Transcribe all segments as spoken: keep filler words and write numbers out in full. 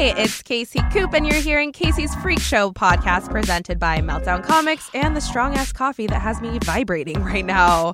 Hey, it's Kasey Coop, and you're hearing Kasey's Freak Show podcast presented by Meltdown Comics and the strong-ass coffee that has me vibrating right now.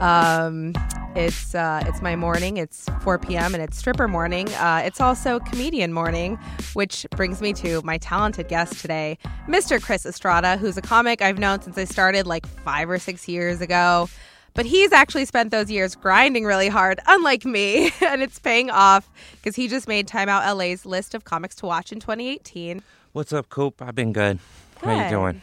Um, it's uh, it's my morning. It's four p.m. and it's stripper morning. Uh, it's also comedian morning, which brings me to my talented guest today, Mister Chris Estrada, who's a comic I've known since I started like five or six years ago. But he's actually spent those years grinding really hard, unlike me, and it's paying off because he just made Time Out L A's list of comics to watch in twenty eighteen. What's up, Coop? I've been good. good. How are you doing?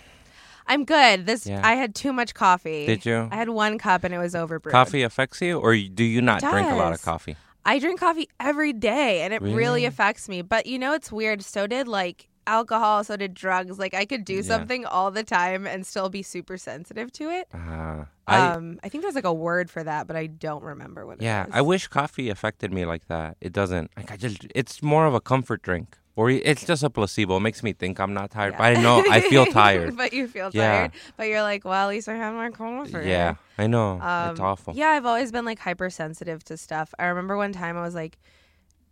I'm good. This yeah. I had too much coffee. Did you? I had one cup and it was overbrewed. Coffee affects you, or do you not drink a lot of coffee? I drink coffee every day, and it really, really affects me. But you know, it's weird. So did like alcohol. So did drugs. Like I could do yeah. something all the time and still be super sensitive to it. Uh-huh. I, um, I think there's like a word for that, but I don't remember what yeah, it is. Yeah, I wish coffee affected me like that. It doesn't. Like I just, it's more of a comfort drink. Or it's just a placebo. It makes me think I'm not tired. Yeah. But I know I feel tired. But you feel yeah. tired. But you're like, well, at least I have my coffee. Yeah, I know. Um, it's awful. Yeah, I've always been like hypersensitive to stuff. I remember one time I was like,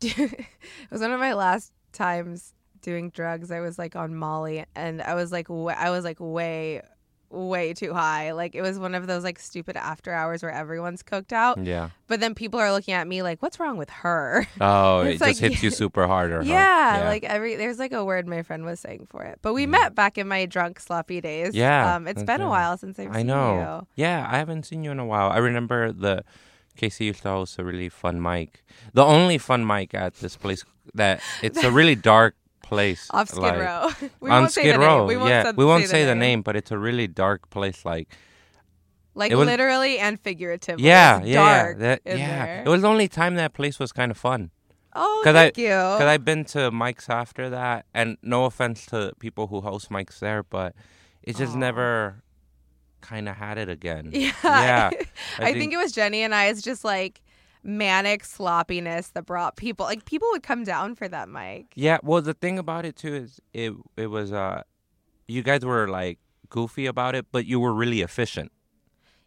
it was one of my last times doing drugs. I was like on Molly, and I was like, wh- I was like way. way too high. Like it was one of those like stupid after hours where everyone's coked out. Yeah. But then people are looking at me like, what's wrong with her? Oh, it like, just hits you super harder. Huh? Yeah, yeah. Like every there's like a word my friend was saying for it. But we mm. met back in my drunk sloppy days. Yeah. Um, it's been right. a while since I've I seen know. you. Yeah, I haven't seen you in a while. I remember the Kasey used to host a really fun mic. The only fun mic at this place that it's a really dark place off Skid like, Row. We on won't Skid say the Row, name. We won't yeah. Send, we won't say, say the name. name, but it's a really dark place. Like, like was, literally and figuratively. Yeah, it's yeah, dark that, in yeah. There. It was the only time that place was kind of fun. Oh, thank I, you. Because I've been to mics after that, and no offense to people who host mics there, but it just oh. never kind of had it again. Yeah, yeah. I, I think, think it was Jenny and I. It's just like. Manic sloppiness that brought people like people would come down for that mic. Yeah, well, the thing about it too is it it was uh, you guys were like goofy about it, but you were really efficient.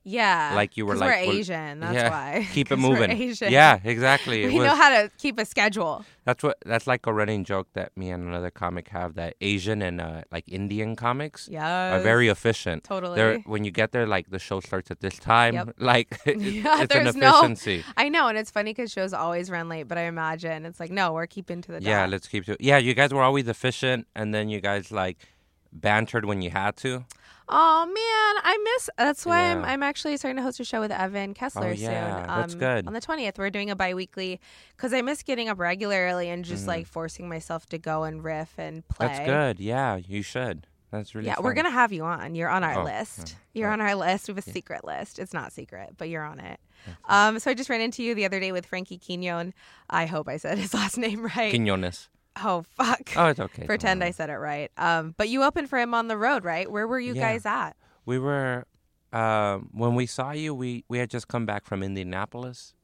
Yeah, like you were like we're Asian. That's yeah, why keep it moving. We're Asian. Yeah, exactly. It we was, know how to keep a schedule. That's what that's like a running joke that me and another comic have that Asian and uh, like Indian comics yes. are very efficient. Totally. They're, when you get there, like the show starts at this time. Yep. Like it, yeah, it's an efficiency. No, I know, and it's funny because shows always run late, but I imagine it's like no, we're keeping to the yeah. Dot. Let's keep to yeah. You guys were always efficient, and then you guys like bantered when you had to. Oh man, I miss. That's why yeah. I'm. I'm actually starting to host a show with Evan Kessler oh, yeah. soon. Um, that's good. On the twentieth, we're doing a biweekly because I miss getting up regularly and just mm-hmm. like forcing myself to go and riff and play. That's good. Yeah, you should. That's really. Yeah, fun. We're gonna have you on. You're on our oh, list. Yeah. You're on our list. We have a yeah. secret list. It's not secret, but you're on it. Um, so I just ran into you the other day with Frankie Quiñones. I hope I said his last name right. Quiñones. Oh, fuck. Oh, it's okay. Pretend I said it right. Um, but you opened for him on the road, right? Where were you yeah. guys at? We were, um, when we saw you, we, we had just come back from Indianapolis.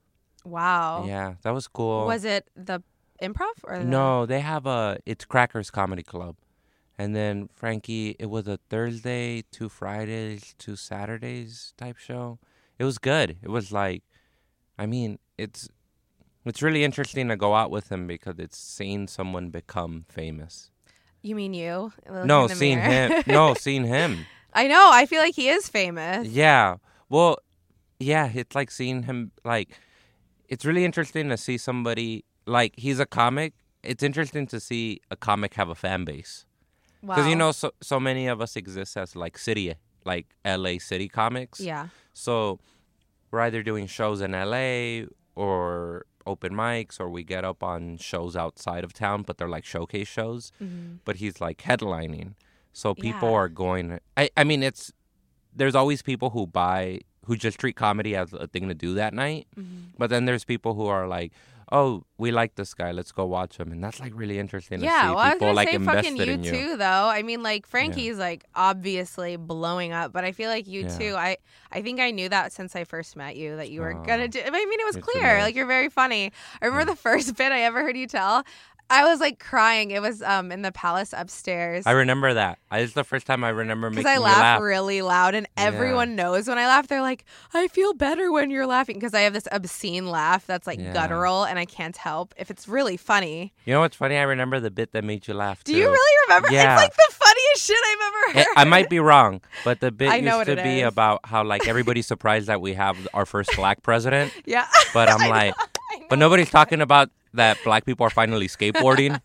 Wow. Yeah, that was cool. Was it the improv? or the... No, they have a, it's Cracker's Comedy Club. And then Frankie, it was a Thursday, two Fridays, two Saturdays type show. It was good. It was like, I mean, it's. It's really interesting to go out with him because it's seeing someone become famous. You mean you? No, seeing him. No, seeing him. I know. I feel like he is famous. Yeah. Well, yeah, it's like seeing him. Like, it's really interesting to see somebody, like, he's a comic. It's interesting to see a comic have a fan base. Wow. Because, you know, so, so many of us exist as, like, city, like, L A city comics. Yeah. So we're either doing shows in L A or open mics, or we get up on shows outside of town, but they're like showcase shows. Mm-hmm. But he's like headlining, so people yeah. are going. I, I mean, it's there's always people who buy who just treat comedy as a thing to do that night. Mm-hmm. But then there's people who are like, "Oh, we like this guy, let's go watch him," and that's like really interesting. Yeah, to see well, people I was like say invested fucking you in you too, though. I mean, like Frankie's yeah. like obviously blowing up, but I feel like you yeah. too. I I think I knew that since I first met you that you were oh, gonna do. I mean, it was clear. Nice. Like you're very funny. I remember yeah. the first bit I ever heard you tell. I was like crying. It was um in the Palace upstairs. I remember that. It's the first time I remember making you laugh. Because I laugh really loud, and everyone yeah. knows when I laugh. They're like, I feel better when you're laughing, because I have this obscene laugh that's like yeah. guttural, and I can't help if it's really funny. You know what's funny? I remember the bit that made you laugh, too. Do you really remember? Yeah. It's like the funniest shit I've ever heard. It, I might be wrong, but the bit I used to be is. about how like everybody's surprised that we have our first black president. Yeah. But I'm like, know, but nobody's talking about that black people are finally skateboarding.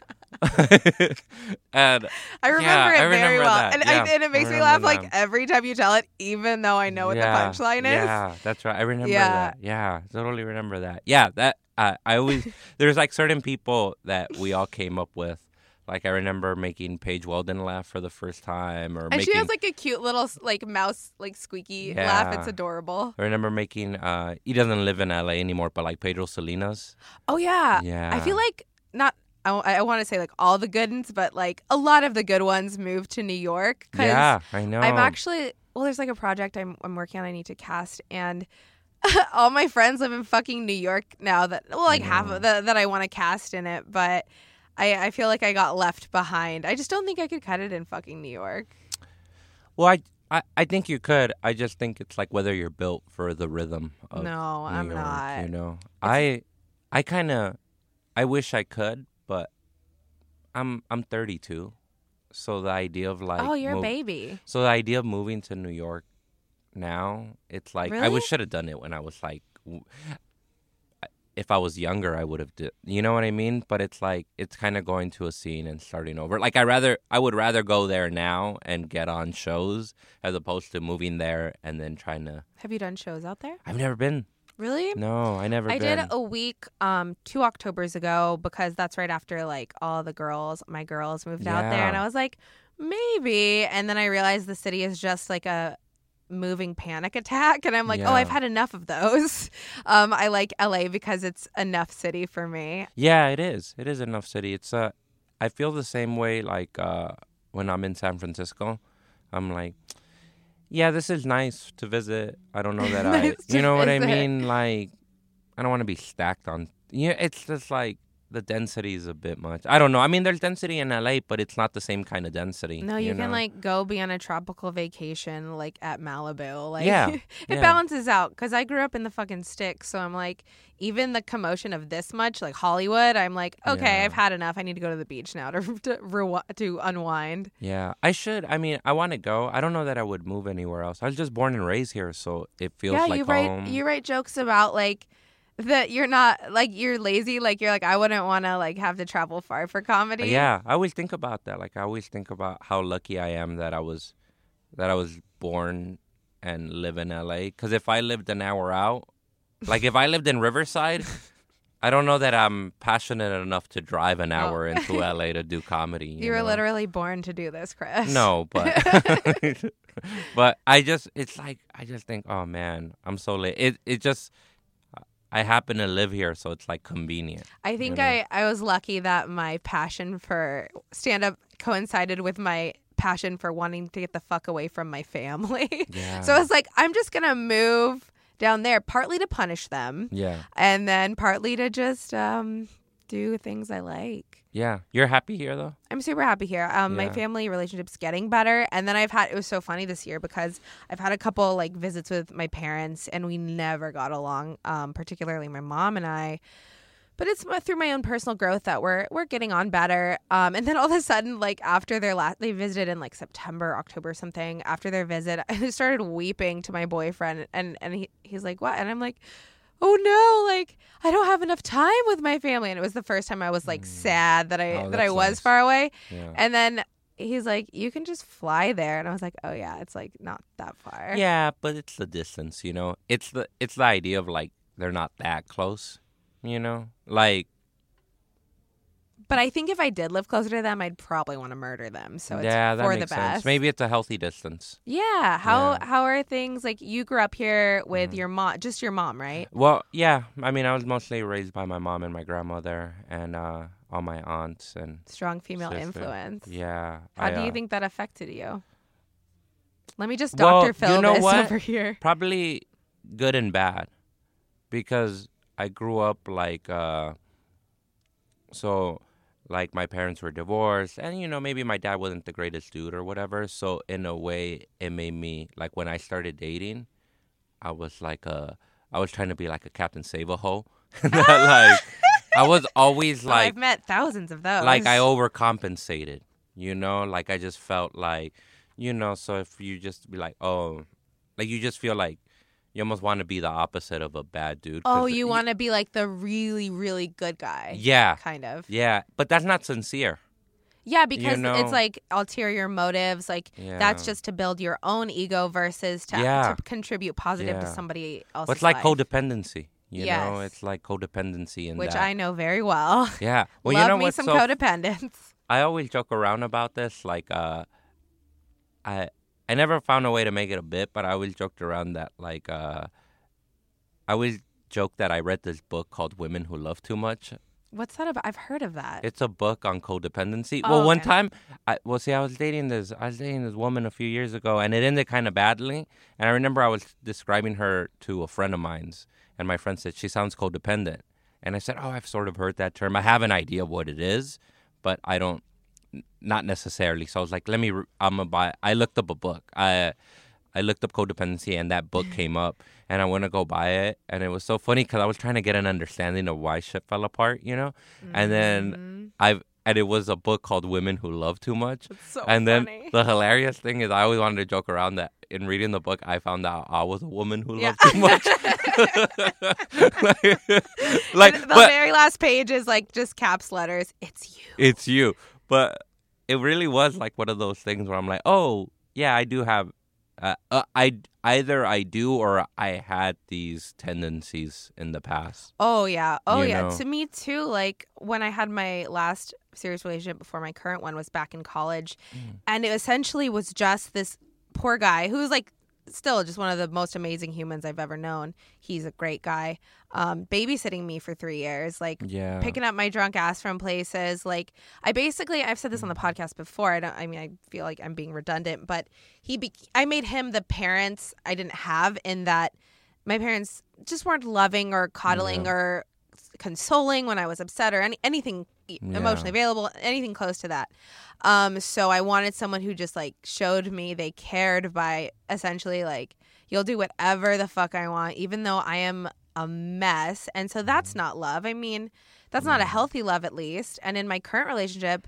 And I remember yeah, it I remember very well. That. And, yeah. I, and it makes me laugh that. like every time you tell it, even though I know what yeah. the punchline is. Yeah, that's right. I remember yeah. that. Yeah, totally remember that. Yeah, that uh, I always, there's like certain people that we all came up with. Like I remember making Paige Weldon laugh for the first time, or and making, she has like a cute little like mouse like squeaky yeah. laugh. It's adorable. I remember making. Uh, he doesn't live in L A anymore, but like Pedro Salinas. Oh yeah, yeah. I feel like not. I, I want to say like all the good ones, but like a lot of the good ones moved to New York. Cause yeah, I know. I'm actually well. There's like a project I'm I'm working on. I need to cast and. All my friends live in fucking New York now. That well, like yeah. half of the, that I want to cast in it, but. I, I feel like I got left behind. I just don't think I could cut it in fucking New York. Well, I, I, I think you could. I just think it's like whether you're built for the rhythm of New York. No, I'm not. You know, I I kind of I wish I could, but I'm I'm thirty-two, so the idea of like oh, you're a baby. So the idea of moving to New York now, it's like really? I wish I should have done it when I was like. W- If I was younger, I would have did. You know what I mean? But it's like it's kind of going to a scene and starting over. Like I rather, I would rather go there now and get on shows as opposed to moving there and then trying to. Have you done shows out there? I've never been. Really? No, I never. I been. did a week, um, two Octobers ago because that's right after like all the girls, my girls moved yeah. out there, and I was like, maybe. And then I realized the city is just like a. moving panic attack, and I'm like yeah. oh I've had enough of those. um I like L A because it's enough city for me. Yeah, it is it is enough city. It's uh I feel the same way like uh when I'm in San Francisco. I'm like, yeah, this is nice to visit. I don't know that nice I you know visit. What I mean, like I don't want to be stacked on, you know, it's just like the density is a bit much. I don't know. I mean, there's density in L A, but it's not the same kind of density. No, you, you know? Can, like, go be on a tropical vacation, like, at Malibu. Like, yeah. it yeah. balances out. Because I grew up in the fucking sticks, so I'm like, even the commotion of this much, like Hollywood, I'm like, okay, yeah. I've had enough. I need to go to the beach now to to, re- to unwind. Yeah, I should. I mean, I want to go. I don't know that I would move anywhere else. I was just born and raised here, so it feels yeah, like you write, home. You write jokes about, like... That you're not, like, you're lazy. Like, you're like, I wouldn't want to, like, have to travel far for comedy. Yeah, I always think about that. Like, I always think about how lucky I am that I was that I was born and live in L A. Because if I lived an hour out, like, if I lived in Riverside, I don't know that I'm passionate enough to drive an hour oh. into L A to do comedy. You, you were know? literally born to do this, Chris. No, but... but I just, it's like, I just think, oh, man, I'm so late. It, it just... I happen to live here, so it's, like, convenient. I think you know? I, I was lucky that my passion for stand-up coincided with my passion for wanting to get the fuck away from my family. Yeah. So I was like, I'm just going to move down there, partly to punish them. Yeah. And then partly to just um, do things I like. Yeah. You're happy here, though? I'm super happy here. Um, yeah. My family relationship's getting better. And then I've had, it was so funny this year because I've had a couple, like, visits with my parents, and we never got along, um, particularly my mom and I. But it's through my own personal growth that we're we're getting on better. Um, and then all of a sudden, like, after their last, they visited in, like, September, October or something. After their visit, I started weeping to my boyfriend, and, and he he's like, what? And I'm like... oh no, like I don't have enough time with my family. And it was the first time I was like mm. sad that I oh, that I was nice. far away. Yeah. And then he's like, you can just fly there. And I was like, oh yeah, it's like not that far. Yeah, but it's the distance, you know. It's the it's the idea of like they're not that close, you know? Like But I think if I did live closer to them, I'd probably want to murder them. So it's yeah, that for makes the best. Sense. Maybe it's a healthy distance. Yeah. How yeah. how are things? Like, you grew up here with mm. your mom, just your mom, right? Well, yeah. I mean, I was mostly raised by my mom and my grandmother and uh, all my aunts and strong female sister. Influence. Yeah. How I, do you uh, think that affected you? Let me just Doctor Well, Phil you know this what? Over here. Probably good and bad, because I grew up like uh, so. like, my parents were divorced, and, you know, maybe my dad wasn't the greatest dude or whatever. So, in a way, it made me, like, when I started dating, I was, like, a, I was trying to be, like, a Captain Save-A-Ho. Like, I was always, like... Well, I've met thousands of those. Like, I overcompensated, you know? Like, I just felt like, you know, so if you just be like, oh... Like, you just feel like you almost want to be the opposite of a bad dude. Oh, you, you want to be, like, the really, really good guy. Yeah. Kind of. Yeah. But that's not sincere. Yeah, because you know? It's, like, ulterior motives. Like, yeah. That's just to build your own ego versus to, yeah. to contribute positive yeah. to somebody else's well, it's like life. Codependency. You yes. know, it's like codependency in Which that. I know very well. Yeah. Well, Love you know me what's some so codependence. I always joke around about this. Like, uh, I... I never found a way to make it a bit, but I always joked around that, like, uh, I always joked that I read this book called Women Who Love Too Much. What's that about? I've heard of that. It's a book on codependency. Oh, well, one okay. time, I, well, see, I was dating this, I was dating this woman a few years ago, and it ended kind of badly. And I remember I was describing her to a friend of mine's, and my friend said, she sounds codependent. And I said, oh, I've sort of heard that term. I have an idea what it is, but I don't. Not necessarily. So I was like, let me, re- I'm going to buy, I looked up a book. I I looked up codependency and that book came up and I went to go buy it. And it was so funny because I was trying to get an understanding of why shit fell apart, you know? Mm-hmm. And then I've, and it was a book called Women Who Love Too Much. That's so and then funny. The hilarious thing is I always wanted to joke around that in reading the book, I found out I was a woman who yeah. loved too much. like, like The but, very last page is like just caps letters. It's you. It's you. But it really was like one of those things where I'm like, oh, yeah, I do have, uh, uh, I either I do or I had these tendencies in the past. Oh, yeah. Oh, you yeah. know? To me, too, like when I had my last serious relationship before my current one was back in college. Mm. And it essentially was just this poor guy who was like still just one of the most amazing humans I've ever known. He's a great guy. Um, babysitting me for three years, like yeah. picking up my drunk ass from places. Like I basically, I've said this on the podcast before. I don't, I mean, I feel like I'm being redundant, but he, be- I made him the parents I didn't have in that my parents just weren't loving or coddling yeah. or consoling when I was upset or any, anything yeah. emotionally available, anything close to that. Um, so I wanted someone who just like showed me they cared by essentially like, you'll do whatever the fuck I want, even though I am a mess. And so that's not love. I mean, that's not a healthy love at least. And in my current relationship,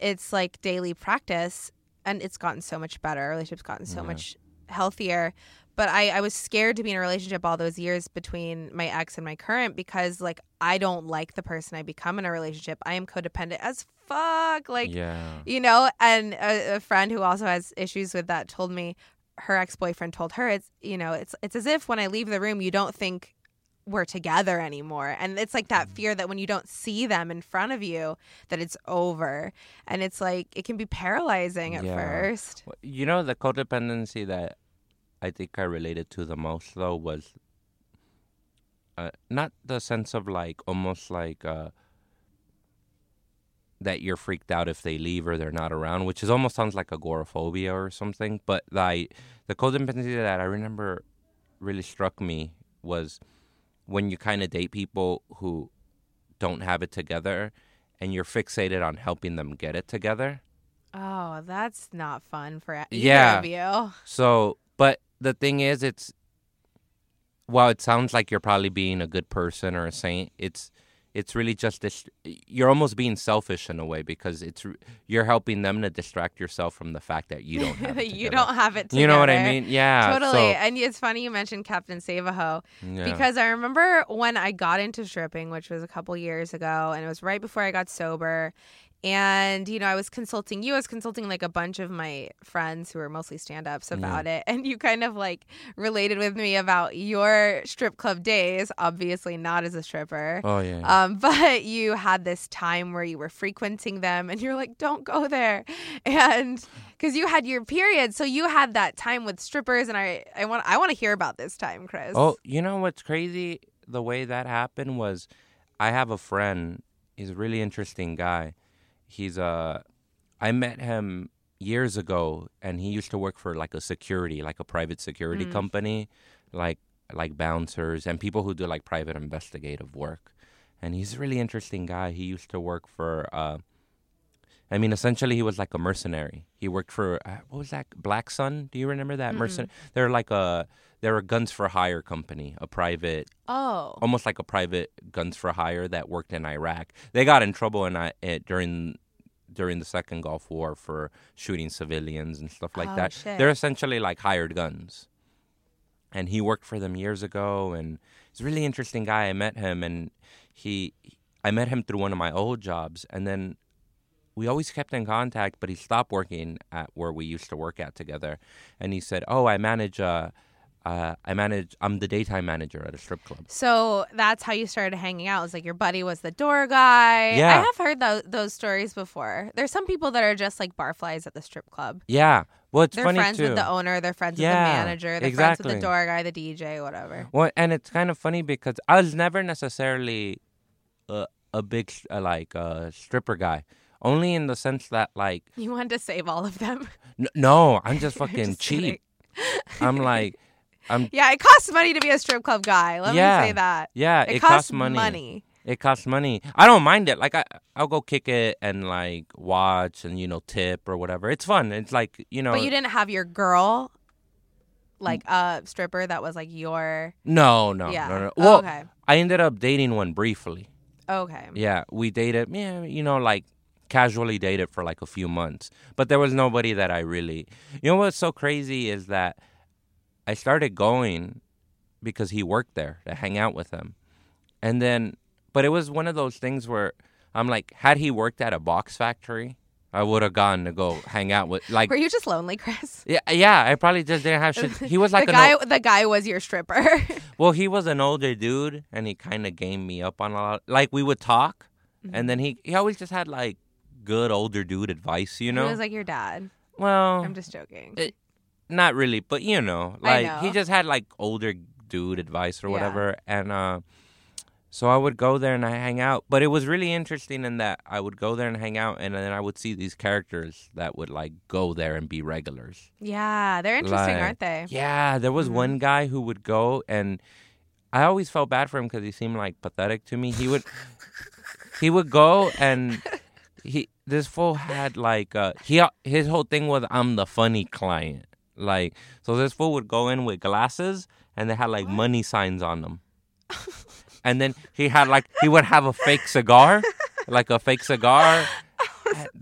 it's like daily practice and it's gotten so much better. Our relationship's gotten so yeah. much healthier. But I, I was scared to be in a relationship all those years between my ex and my current because, like, I don't like the person I become in a relationship. I am codependent as fuck. Like, yeah. you know, and a, a friend who also has issues with that told me her ex-boyfriend told her, it's, you know, it's, it's as if when I leave the room, you don't think we're together anymore. And it's like that fear that when you don't see them in front of you, that it's over. And it's like it can be paralyzing at yeah. first. You know, the codependency that I think I related to the most, though, was uh, not the sense of, like, almost like uh, that you're freaked out if they leave or they're not around, which is almost sounds like agoraphobia or something. But like the codependency that I remember really struck me was when you kind of date people who don't have it together and you're fixated on helping them get it together. Oh, that's not fun for either yeah. of you. So, but the thing is, it's, while it sounds like you're probably being a good person or a saint, it's it's really just this, you're almost being selfish in a way because it's you're helping them to distract yourself from the fact that you don't have it together. You don't have it together. You know what I mean? Yeah. Totally. So, and it's funny you mentioned Captain Save-A-Ho yeah. because I remember when I got into stripping, which was a couple years ago, and it was right before I got sober. And, you know, I was consulting you. I was consulting, like, a bunch of my friends who were mostly stand-ups about yeah. it. And you kind of, like, related with me about your strip club days, obviously not as a stripper. Oh, yeah. yeah. Um, but you had this time where you were frequenting them, and you're like, don't go there. And because you had your period, so you had that time with strippers. And I, I want I want to hear about this time, Chris. Oh, you know what's crazy? The way that happened was I have a friend. He's a really interesting guy. He's uh, I met him years ago, and he used to work for like a security, like a private security mm. company, like like bouncers and people who do like private investigative work. And he's a really interesting guy. He used to work for uh, I mean, essentially, he was like a mercenary. He worked for, uh, what was that, Black Sun? Do you remember that? Mm-hmm. Mercen- they're like a, they're a guns for hire company, a private, oh, almost like a private guns for hire that worked in Iraq. They got in trouble in, uh, during during the Second Gulf War for shooting civilians and stuff like oh, that. Shit. They're essentially like hired guns. And he worked for them years ago, and he's a really interesting guy. I met him, and he, I met him through one of my old jobs, and then we always kept in contact, but he stopped working at where we used to work at together. And he said, oh, I manage, uh, uh, I manage, I'm the daytime manager at a strip club. So that's how you started hanging out. It was like your buddy was the door guy. Yeah. I have heard th- those stories before. There's some people that are just like barflies at the strip club. Yeah. Well, it's they're funny friends too. With the owner, they're friends yeah, with the manager, they're exactly. friends with the door guy, the D J, whatever. Well, and it's kind of funny because I was never necessarily a, a big uh, like uh, stripper guy, only in the sense that like you wanted to save all of them. N- no, I'm just fucking I'm just cheap. I'm like, I'm yeah. It costs money to be a strip club guy. Let yeah, me say that. Yeah, it, it costs, costs money. money. It costs money. I don't mind it. Like, I, I'll go kick it and, like, watch and, you know, tip or whatever. It's fun. It's like, you know. But you didn't have your girl, like, a uh, stripper that was, like, your. No, no, yeah. no, no. Well, oh, okay. I ended up dating one briefly. Okay. Yeah. We dated, yeah, you know, like, casually dated for, like, a few months. But there was nobody that I really. You know what's so crazy is that I started going because he worked there to hang out with him. And then. But it was one of those things where I'm like, had he worked at a box factory, I would have gone to go hang out with. Like, were you just lonely, Chris? Yeah, yeah. I probably just didn't have shit. He was like the guy. O- the guy was your stripper. Well, he was an older dude, and he kind of gamed me up on a lot. Like we would talk, mm-hmm. and then he he always just had like good older dude advice, you know. He was like your dad. Well, I'm just joking. It, not really, but you know, like know. He just had like older dude advice or whatever, yeah. and. uh So I would go there and I hang out. But it was really interesting in that I would go there and hang out, and then I would see these characters that would, like, go there and be regulars. Yeah, they're interesting, like, aren't they? Yeah, there was mm-hmm. one guy who would go, and I always felt bad for him because he seemed, like, pathetic to me. He would he would go, and he this fool had, like, uh, he his whole thing was, I'm the funny client. Like, so this fool would go in with glasses, and they had, like, what? Money signs on them. And then he had like he would have a fake cigar, like a fake cigar.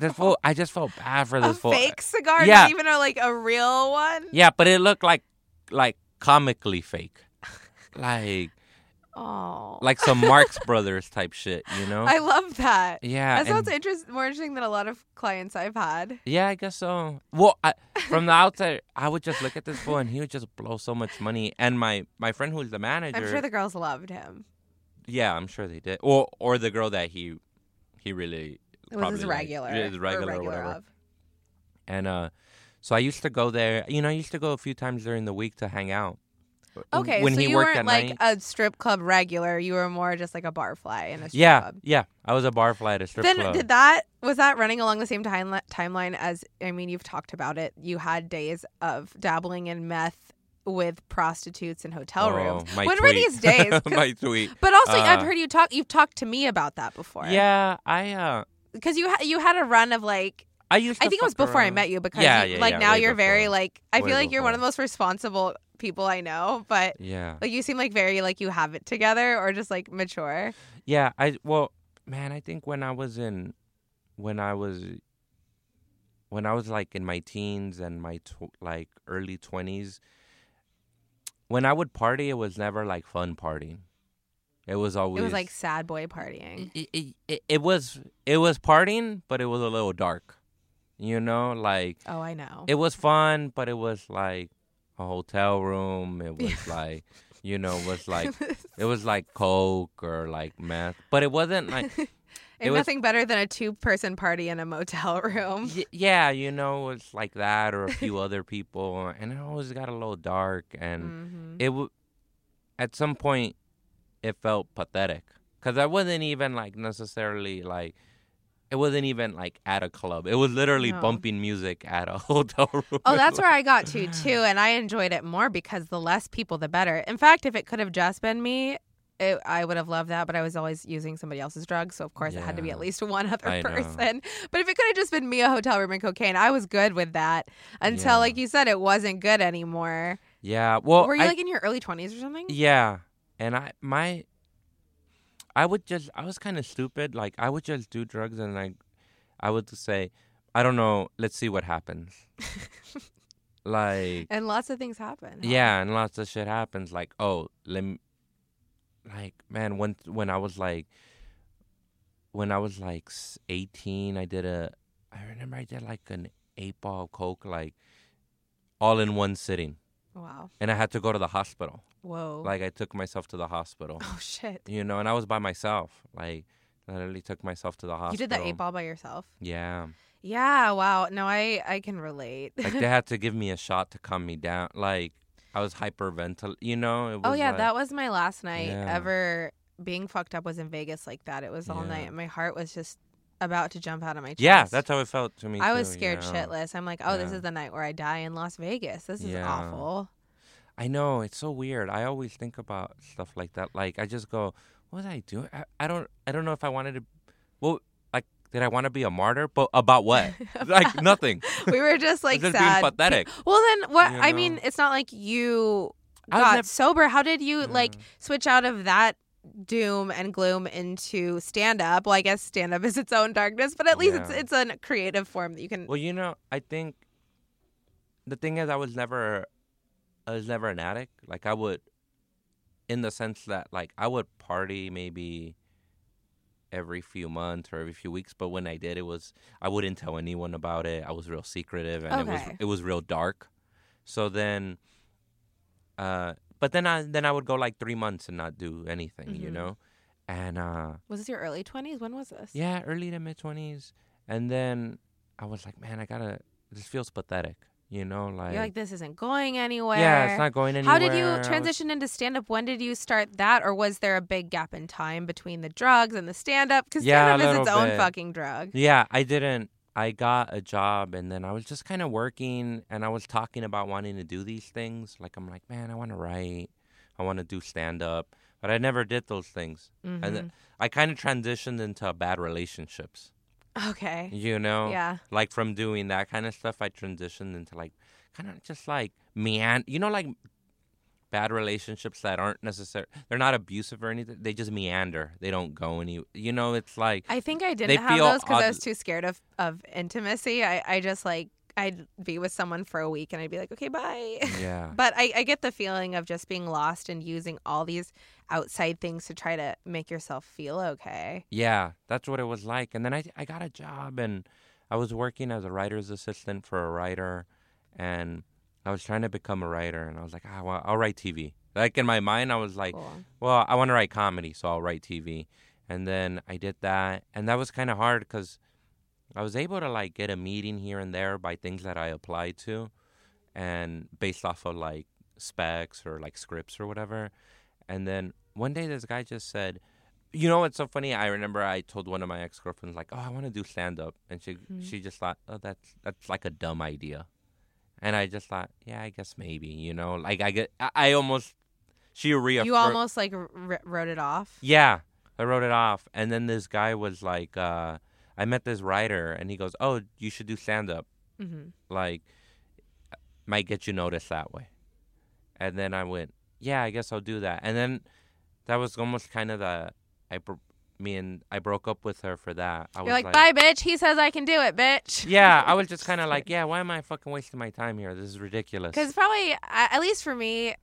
This fool, I just felt bad for this a fool. A fake cigar, yeah. Not even a, like a real one. Yeah, but it looked like like comically fake, like oh, like some Marx Brothers type shit, you know. I love that. Yeah, that sounds and, interest, more interesting than a lot of clients I've had. Yeah, I guess so. Well, I, from the outside, I would just look at this fool, and he would just blow so much money. And my my friend who's the manager, I'm sure the girls loved him. Yeah, I'm sure they did. Or or the girl that he he really it was his regular, like, his regular or, regular or whatever. Of. And uh, so I used to go there. You know, I used to go a few times during the week to hang out. Okay, when so he you weren't like night. a strip club regular. You were more just like a barfly in a strip yeah, club. Yeah, yeah. I was a barfly at a strip then club. Did that was that running along the same time, timeline as I mean, you've talked about it. You had days of dabbling in meth. With prostitutes in hotel oh, rooms. When tweet. were these days? My tweet. But also, uh, I've heard you talk. You've talked to me about that before. Yeah, I. Because uh, you ha- you had a run of like. I used. To I think it was before around. I met you because yeah, you, yeah, like yeah, now you're before. very like. I way feel like before. You're one of the most responsible people I know, but yeah, like you seem like very like you have it together or just like mature. Yeah, I well, man, I think when I was in, when I was. When I was like in my teens and my tw- like early twenties. When I would party, it was never like fun partying. It was always it was like sad boy partying. It, it, it, it was it was partying, but it was a little dark, you know. Like oh, I know. It was fun, but it was like a hotel room. It was like you know, it was like it was like coke or like meth, but it wasn't like. It was, nothing better than a two-person party in a motel room. Y- yeah, you know, it's like that or a few other people. And it always got a little dark. And mm-hmm. it w- at some point, it felt pathetic. Because I wasn't even, like, necessarily, like, it wasn't even, like, at a club. It was literally oh. bumping music at a hotel room. Oh, that's where I got to, too. And I enjoyed it more because the less people, the better. In fact, if it could have just been me... it, I would have loved that, but I was always using somebody else's drugs, so of course yeah. it had to be at least one other I person. Know. But if it could have just been me, a hotel room, and cocaine, I was good with that until, yeah. like you said, it wasn't good anymore. Yeah, well, were you I, like in your early twenties or something? Yeah, and I my, I would just I was kind of stupid. Like I would just do drugs, and I, I would just say, I don't know. Let's see what happens. Like, and lots of things happen. Yeah, and lots of shit happens. Like, oh, let me, like, man, when when I was like, when I was like eighteen, I did a, I remember I did like an eight ball of coke, like, all in one sitting. Wow. And I had to go to the hospital. Whoa. Like, I took myself to the hospital. Oh, shit. You know, and I was by myself. Like, I literally took myself to the hospital. You did the eight ball by yourself? Yeah. Yeah, wow. No, I, I can relate. Like, they had to give me a shot to calm me down. Like, I was hyperventilating, you know? It was oh, yeah, like, that was my last night yeah. ever. Being fucked up was in Vegas like that. It was all yeah. night, and my heart was just about to jump out of my chest. Yeah, that's how it felt to me. I too, was scared you know? shitless. I'm like, oh, yeah. this is the night where I die in Las Vegas. This is yeah. awful. I know, it's so weird. I always think about stuff like that. Like, I just go, what was I doing? I, I don't I don't know if I wanted to, well, like, did I want to be a martyr? But about what? Like, nothing. We were just like just sad. Being pathetic. Well, then what? You know? I mean, it's not like you got never, sober. How did you yeah. like switch out of that doom and gloom into stand-up? Well, I guess stand-up is its own darkness, but at least yeah. it's it's a creative form that you can... Well, you know, I think the thing is I was never I was never an addict. Like, I would, in the sense that, like, I would party maybe every few months or every few weeks, but when I did, it was... I wouldn't tell anyone about it. I was real secretive, and okay. it was it was real dark. So then... uh But then I then I would go like three months and not do anything, mm-hmm. you know? And uh, was this your early twenties? When was this? Yeah, early to mid twenties. And then I was like, man, I gotta this feels pathetic, you know, like you're like, this isn't going anywhere. Yeah, it's not going anywhere. How did you transition was... into stand up? When did you start that, or was there a big gap in time between the drugs and the stand up? Because stand up yeah, is its bit. own fucking drug. Yeah, I didn't I got a job, and then I was just kind of working, and I was talking about wanting to do these things. Like, I'm like, man, I want to write. I want to do stand-up. But I never did those things. Mm-hmm. And th- I kind of transitioned into bad relationships. Okay. You know? Yeah. Like, from doing that kind of stuff, I transitioned into, like, kind of just, like, meander. You know, like, bad relationships that aren't necessary. They're not abusive or anything. They just meander. They don't go any... You know, it's like... I think I didn't have those because I was too scared of... of intimacy. I, I just like I'd be with someone for a week and I'd be like, okay, bye. Yeah. But I, I get the feeling of just being lost and using all these outside things to try to make yourself feel okay. Yeah, that's what it was like. And then I I got a job, and I was working as a writer's assistant for a writer, and I was trying to become a writer, and I was like, ah, well, I'll write T V. Like, in my mind, I was like, cool. well, I want to write comedy, so I'll write T V. And then I did that, and that was kind of hard because I was able to, like, get a meeting here and there by things that I applied to, and based off of, like, specs or, like, scripts or whatever. And then one day this guy just said, you know what's so funny? I remember I told one of my ex-girlfriends, like, oh, I want to do stand-up. And she mm-hmm. she just thought, oh, that's, that's, like, a dumb idea. And I just thought, yeah, I guess maybe, you know? Like, I get, I, I almost, she reaffirmed. You almost, like, r- wrote it off? Yeah, I wrote it off. And then this guy was like, uh, I met this writer, and he goes, oh, you should do stand-up. Mm-hmm. Like, might get you noticed that way. And then I went, yeah, I guess I'll do that. And then that was almost kind of the, I bro- me and I broke up with her for that. I You're was like, like, bye, bitch. He says I can do it, bitch. Yeah, I was just kind of like, yeah, why am I fucking wasting my time here? This is ridiculous. Because probably, at least for me,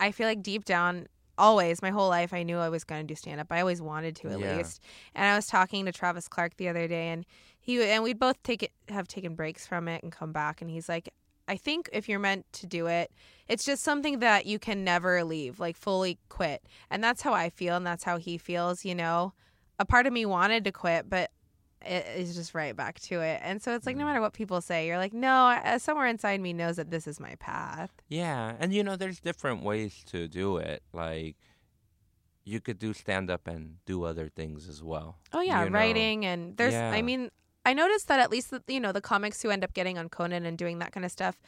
I feel like deep down, always, my whole life, I knew I was going to do stand-up. I always wanted to, at yeah. least. And I was talking to Travis Clark the other day, and he and we'd both take it, have taken breaks from it and come back. And he's like, I think if you're meant to do it, it's just something that you can never leave, like fully quit. And that's how I feel, and that's how he feels, you know. A part of me wanted to quit, but it is just right back to it. And so it's like, no matter what people say, you're like, no, somewhere inside me knows that this is my path. Yeah. And, you know, there's different ways to do it. Like, you could do stand-up and do other things as well. Oh, yeah. You writing know? And there's, yeah. I mean, I noticed that at least, the, you know, the comics who end up getting on Conan and doing that kind of stuff,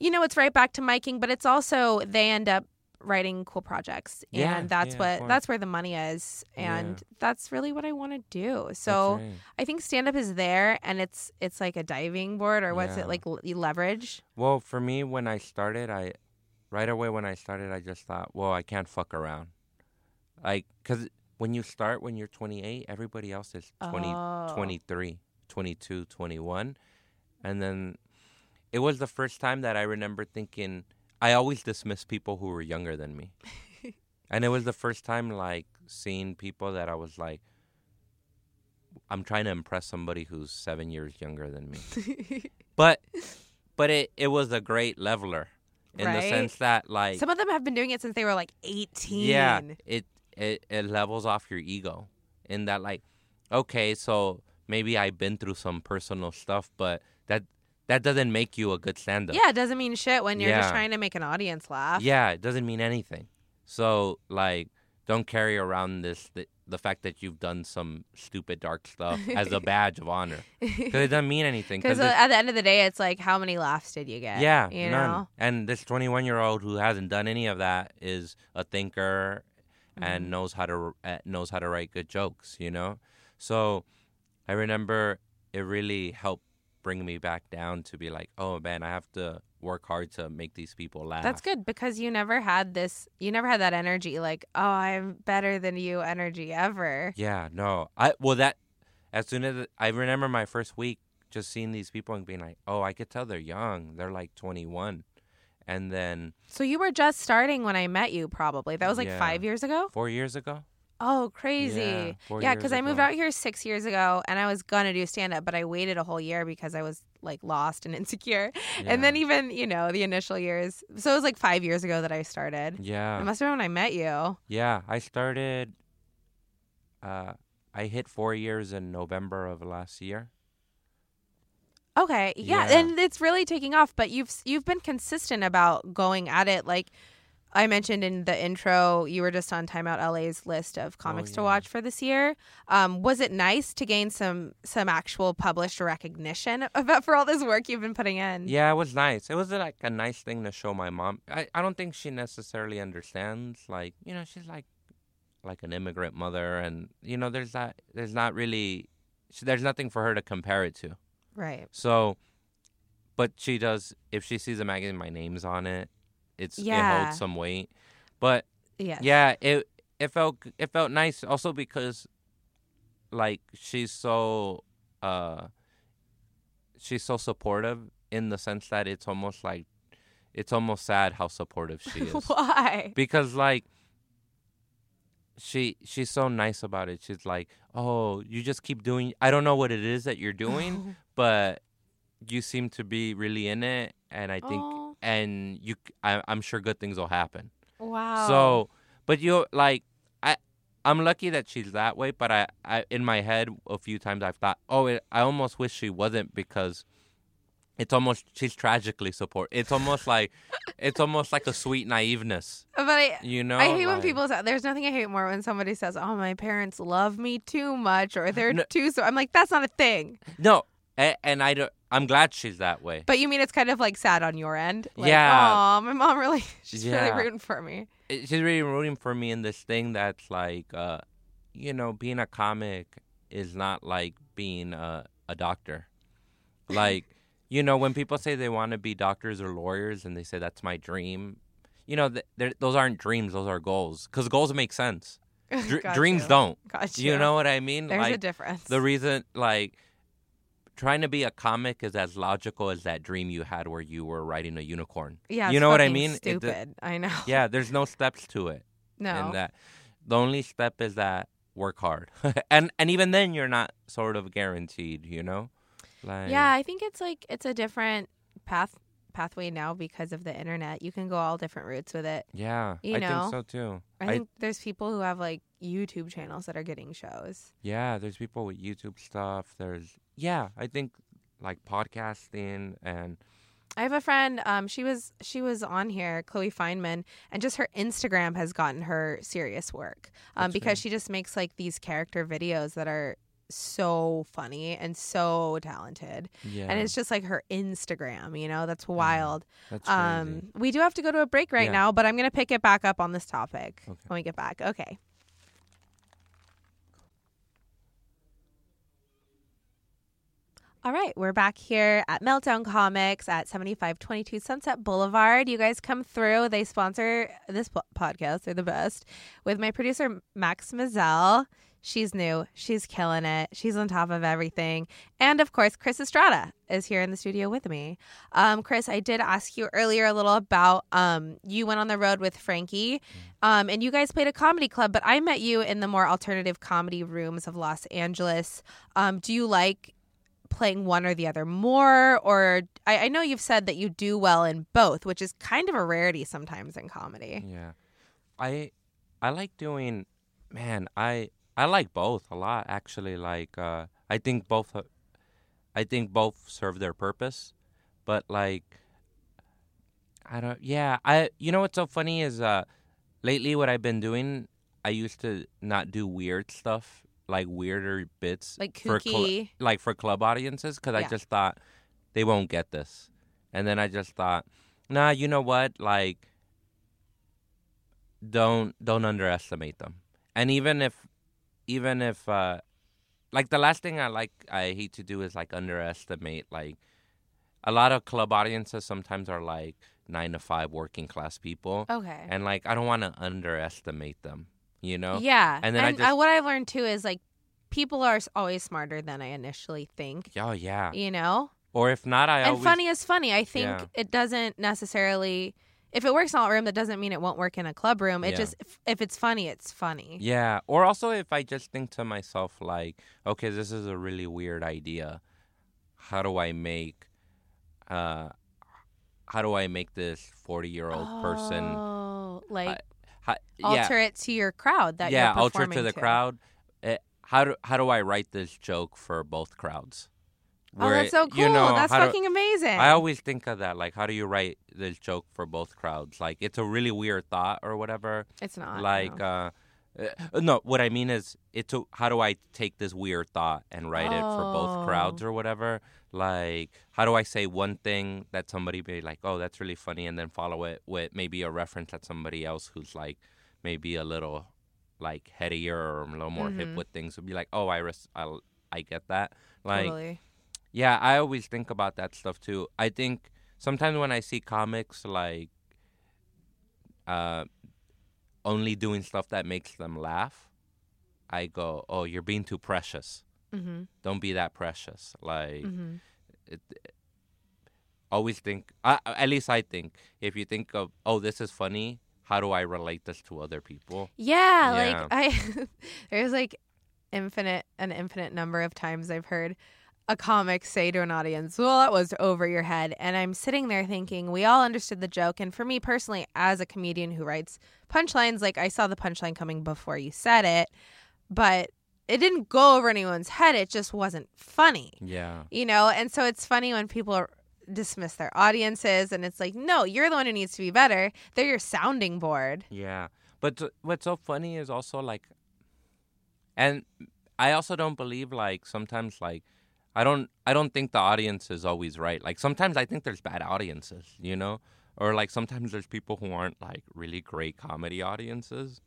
you know, it's right back to miking, but it's also they end up writing cool projects, and yeah, that's yeah, what that's where the money is, and yeah. that's really what I want to do. So right. I think stand up is there, and it's it's like a diving board, or what's yeah. it like l- leverage? Well, for me, when I started, I right away when I started, I just thought, well, I can't fuck around, like because when you start when you're twenty-eight, everybody else is twenty, oh. twenty-three, twenty-two, twenty-one, and then it was the first time that I remember thinking. I always dismissed people who were younger than me. And it was the first time, like, seeing people that I was like, I'm trying to impress somebody who's seven years younger than me. but but it, it was a great leveler in right? the sense that, like... Some of them have been doing it since they were, like, eighteen. Yeah, it, it, it levels off your ego in that, like, okay, so maybe I've been through some personal stuff, but that... That doesn't make you a good stand-up. Yeah, it doesn't mean shit when you're yeah. just trying to make an audience laugh. Yeah, it doesn't mean anything. So, like, don't carry around this th- the fact that you've done some stupid dark stuff as a badge of honor. Because it doesn't mean anything. Because at the end of the day, it's like, how many laughs did you get? Yeah, you none. Know? And this twenty-one-year-old who hasn't done any of that is a thinker mm-hmm. and knows how to uh, knows how to write good jokes, you know? So I remember it really helped bring me back down to be like, oh man, I have to work hard to make these people laugh. That's good, because you never had this, you never had that energy like, oh, I'm better than you energy ever. Yeah, no. I well that as soon as I remember my first week just seeing these people and being like, oh, I could tell they're young. They're like twenty-one. And then so you were just starting when I met you, probably. That was like yeah, five years ago? Four years ago. Oh, crazy. Yeah, because yeah, I moved out here six years ago, and I was going to do stand-up, but I waited a whole year because I was, like, lost and insecure. Yeah. And then even, you know, the initial years. So it was, like, five years ago that I started. Yeah. It must have been when I met you. Yeah, I started, uh, I hit four years in November of last year. Okay, yeah, yeah. And it's really taking off, but you've you've been consistent about going at it, like, I mentioned in the intro, you were just on Time Out L A's list of comics oh, yeah. to watch for this year. Um, was it nice to gain some some actual published recognition about for all this work you've been putting in? Yeah, it was nice. It was like a nice thing to show my mom. I, I don't think she necessarily understands. Like, you know, she's like like an immigrant mother, and you know, there's not there's not really there's nothing for her to compare it to. Right. So, but she does. If she sees a magazine, my name's on it. It's, yeah. It holds some weight. But, yes. yeah, it it felt it felt nice also because, like, she's so uh, she's so supportive in the sense that it's almost, like, it's almost sad how supportive she is. Why? Because, like, she she's so nice about it. She's like, oh, you just keep doing, I don't know what it is that you're doing, but you seem to be really in it, and I think... Oh. And you, I, I'm sure good things will happen. Wow. So, but you like, I, I'm lucky that she's that way. But I, I, in my head, a few times I've thought, oh, it, I almost wish she wasn't because it's almost she's tragically support. It's almost like, it's almost like a sweet naiveness. But I, you know, I hate like, when people say there's nothing I hate more when somebody says, oh, my parents love me too much or they're no, too. So I'm like, that's not a thing. No, and, and I don't. I'm glad she's that way. But you mean it's kind of, like, sad on your end? Like, yeah. Oh, my mom really, she's yeah. really rooting for me. It, she's really rooting for me in this thing that's, like, uh, you know, being a comic is not like being a, a doctor. Like, you know, when people say they want to be doctors or lawyers and they say that's my dream, you know, th- those aren't dreams. Those are goals. Because goals make sense. Dr- Got dreams you. Don't. Got you. You know what I mean? There's like, a difference. The reason, like... Trying to be a comic is as logical as that dream you had where you were riding a unicorn. Yeah, you know what I mean? Stupid. It, the, I know. Yeah, there's no steps to it. No. And that the only step is that work hard, and and even then you're not sort of guaranteed. You know? Like, yeah, I think it's like it's a different path pathway now because of the internet. You can go all different routes with it. Yeah, you I know? think so too. I, I think there's people who have like YouTube channels that are getting shows. Yeah, there's people with YouTube stuff. There's Yeah, I think like podcasting and I have a friend. Um, she was she was on here, Chloe Fineman, and just her Instagram has gotten her serious work um, because right. she just makes like these character videos that are so funny and so talented. Yeah. And it's just like her Instagram, you know, that's wild. Yeah. That's um, crazy. We do have to go to a break right yeah. now, but I'm going to pick it back up on this topic okay. when we get back. Okay. All right, we're back here at Meltdown Comics at seventy-five twenty-two Sunset Boulevard. You guys come through. They sponsor this po- podcast. They're the best. With my producer, Max Mizell. She's new. She's killing it. She's on top of everything. And, of course, Chris Estrada is here in the studio with me. Um, Chris, I did ask you earlier a little about um, you went on the road with Frankie, um, and you guys played a comedy club, but I met you in the more alternative comedy rooms of Los Angeles. Um, do you like playing one or the other more, or I, I know you've said that you do well in both, which is kind of a rarity sometimes in comedy. Yeah, I I like doing, man. I I like both a lot actually. Like uh, I think both, I think both serve their purpose, but like I don't. Yeah, I. You know what's so funny is uh, lately what I've been doing. I used to not do weird stuff. Like weirder bits like kooky. for cl- like for club audiences because yeah. I just thought they won't get this, and then I just thought, nah, you know what, like don't don't underestimate them. And even if even if uh, like the last thing I like I hate to do is like underestimate, like a lot of club audiences sometimes are like nine to five working class people, okay, and like I don't want to underestimate them. You know? Yeah. And, then and I just, uh, what I've learned, too, is, like, people are always smarter than I initially think. Oh, yeah. You know? Or if not, I and always... And funny is funny. I think yeah. it doesn't necessarily... If it works in a room, that doesn't mean it won't work in a club room. It yeah. just... If, if it's funny, it's funny. Yeah. Or also if I just think to myself, like, okay, this is a really weird idea. How do I make... Uh, how do I make this forty-year-old oh, person... Oh, like... I, How, alter yeah. it to your crowd that yeah, you're performing alter to the to. crowd. Uh, how do how do I write this joke for both crowds? Where, oh, that's so cool. You know, that's fucking do, amazing. I always think of that. Like, how do you write this joke for both crowds? Like, it's a really weird thought or whatever. It's not. Like, no. Uh, uh, no, what I mean is, it's a, how do I take this weird thought and write oh. it for both crowds or whatever? Like, how do I say one thing that somebody be like, oh, that's really funny, and then follow it with maybe a reference at somebody else who's, like, maybe a little, like, headier or a little more mm-hmm. hip with things. Would be like, oh, I res- I'll, I get that. Like, totally. Yeah, I always think about that stuff, too. I think sometimes when I see comics, like, uh, only doing stuff that makes them laugh, I go, oh, you're being too precious. Mm-hmm. Don't be that precious. Like, mm-hmm. it, it, always think, uh, at least I think, if you think of, oh, this is funny, how do I relate this to other people? Yeah, yeah. like, I, there's like infinite, an infinite number of times I've heard a comic say to an audience, well, that was over your head. And I'm sitting there thinking, we all understood the joke. And for me personally, as a comedian who writes punchlines, like, I saw the punchline coming before you said it, but it didn't go over anyone's head. It just wasn't funny. Yeah. You know, and so it's funny when people dismiss their audiences and it's like, no, you're the one who needs to be better. They're your sounding board. Yeah. But th- what's so funny is also like, and I also don't believe like sometimes like, I don't I don't think the audience is always right. Like sometimes I think there's bad audiences, you know, or like sometimes there's people who aren't like really great comedy audiences.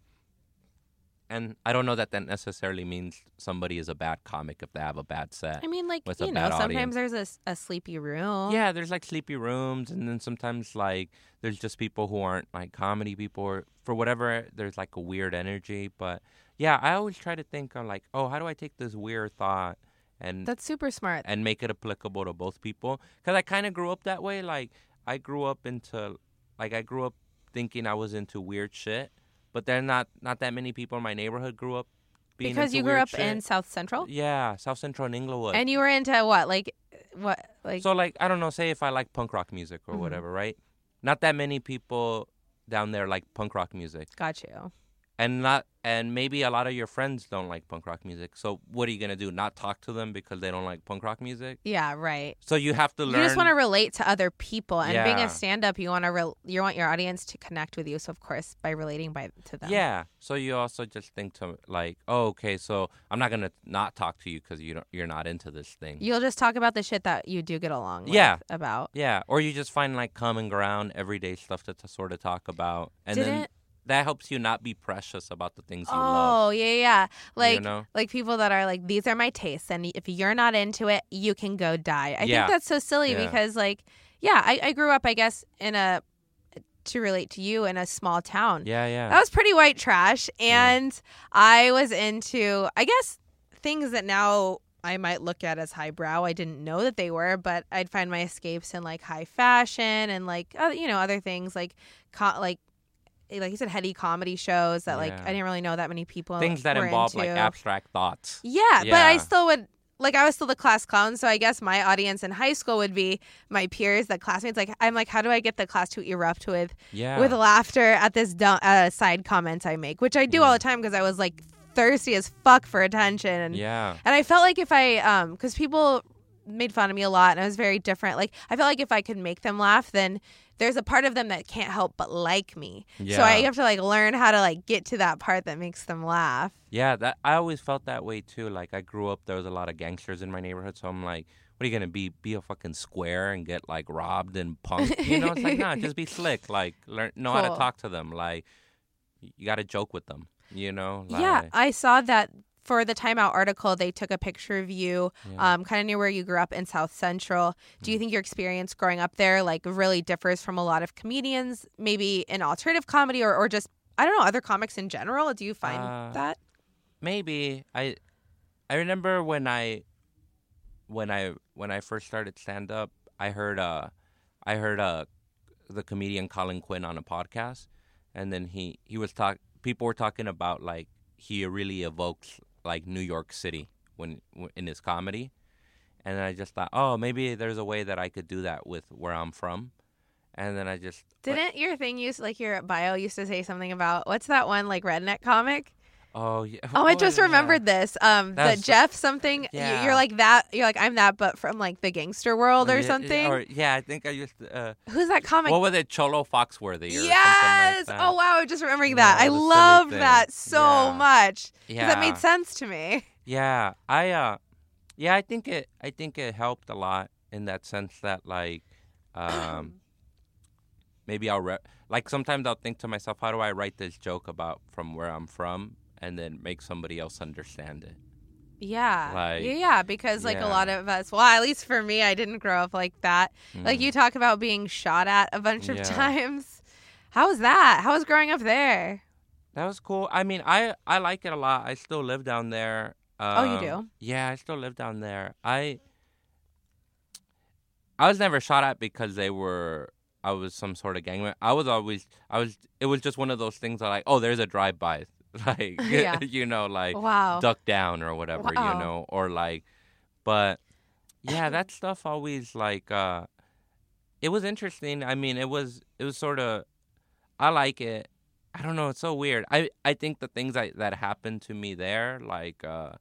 And I don't know that that necessarily means somebody is a bad comic if they have a bad set. I mean, like, you know, sometimes audience. there's a, a sleepy room. Yeah, there's, like, sleepy rooms. And then sometimes, like, there's just people who aren't, like, comedy people. Or for whatever, there's, like, a weird energy. But, yeah, I always try to think of, like, oh, how do I take this weird thought and... That's super smart. And make it applicable to both people. Because I kind of grew up that way. Like, I grew up into... Like, I grew up thinking I was into weird shit. But then not, not that many people in my neighborhood grew up being into weird shit. Because you grew up in South Central? Yeah, South Central and Inglewood. And you were into what? Like, what? Like So, like, I don't know, say if I like punk rock music or mm-hmm. whatever, right? Not that many people down there like punk rock music. Got you. And not and maybe a lot of your friends don't like punk rock music. So what are you going to do? Not talk to them because they don't like punk rock music? Yeah, right. So you have to learn. You just want to relate to other people. And yeah. being a stand-up, you want to re- you want your audience to connect with you. So, of course, by relating by to them. Yeah. So you also just think to, like, oh, okay, so I'm not going to not talk to you because you don't, you're not into this thing. You'll just talk about the shit that you do get along with. Yeah. About. Yeah. Or you just find, like, common ground, everyday stuff to, to sort of talk about. And Didn't... then. That helps you not be precious about the things you oh, love. Oh, yeah, yeah. Like, you know? Like people that are like, these are my tastes, and if you're not into it, you can go die. I yeah. think that's so silly yeah. because, like, yeah, I, I grew up, I guess, in a, to relate to you, in a small town. Yeah, yeah. That was pretty white trash, and yeah. I was into, I guess, things that now I might look at as highbrow. I didn't know that they were, but I'd find my escapes in, like, high fashion and, like, uh, you know, other things, like, co- like, like you said, heady comedy shows that, like, yeah. I didn't really know that many people. Things that were involve, into. like, abstract thoughts. Yeah, yeah, but I still would, like, I was still the class clown, so I guess my audience in high school would be my peers, the classmates. Like, I'm like, how do I get the class to erupt with yeah. with laughter at this dumb, uh, side comment I make, which I do yeah. all the time because I was, like, thirsty as fuck for attention. And, yeah. and I felt like if I, um, because people made fun of me a lot, and I was very different. Like, I felt like if I could make them laugh, then there's a part of them that can't help but like me. Yeah. So I have to, like, learn how to, like, get to that part that makes them laugh. Yeah, that I always felt that way, too. Like, I grew up, there was a lot of gangsters in my neighborhood, so I'm like, what are you going to be? Be a fucking square and get, like, robbed and punked? You know, it's like, nah, just be slick. Like, learn, know cool. how to talk to them. Like, you got to joke with them, you know? Like, yeah, I saw that. For the Time Out article, they took a picture of you yeah. um, kind of near where you grew up in South Central. Do you think your experience growing up there, like, really differs from a lot of comedians, maybe in alternative comedy or, or just, I don't know, other comics in general? Do you find uh, that? Maybe. I I remember when I when I when I first started stand up, I heard uh I heard uh the comedian Colin Quinn on a podcast, and then he, he was talk people were talking about, like, he really evokes, like, New York City when in his comedy. And I just thought, oh, maybe there's a way that I could do that with where I'm from. And then I just... Didn't like, your thing, used, like, your bio used to say something about... What's that one, like, redneck comic? Oh, yeah. Oh, I just oh, remembered yeah. this. Um, that Jeff something... Yeah. You're like that... You're like, I'm that, but from, like, the gangster world or yeah, something? Or, yeah, I think I used to... Uh, Who's that comic? What was it? Cholo Foxworthy or yes! something like that. Oh, wow. I'm just remembering that. Yeah, I loved that so yeah. much. Yeah. Because that made sense to me. Yeah. I, uh... Yeah, I think it... I think it helped a lot in that sense that, like... Um... Maybe I'll re- like sometimes I'll think to myself, how do I write this joke about from where I'm from and then make somebody else understand it? Yeah, like, yeah, yeah. Because like yeah. a lot of us, well, at least for me, I didn't grow up like that. Mm. Like you talk about being shot at a bunch of yeah. times. How was that? How was growing up there? That was cool. I mean, I I like it a lot. I still live down there. Um, oh, you do? Yeah, I still live down there. I I was never shot at because they were. I was some sort of gang member. I was always, I was, it was just one of those things that, like, oh, there's a drive-by. Like, yeah. you know, like, wow. duck down or whatever, wow. you know, or like, but yeah, that stuff always, like, uh, it was interesting. I mean, it was, it was sort of, I like it. I don't know. It's so weird. I, I think the things I, that happened to me there, like, uh,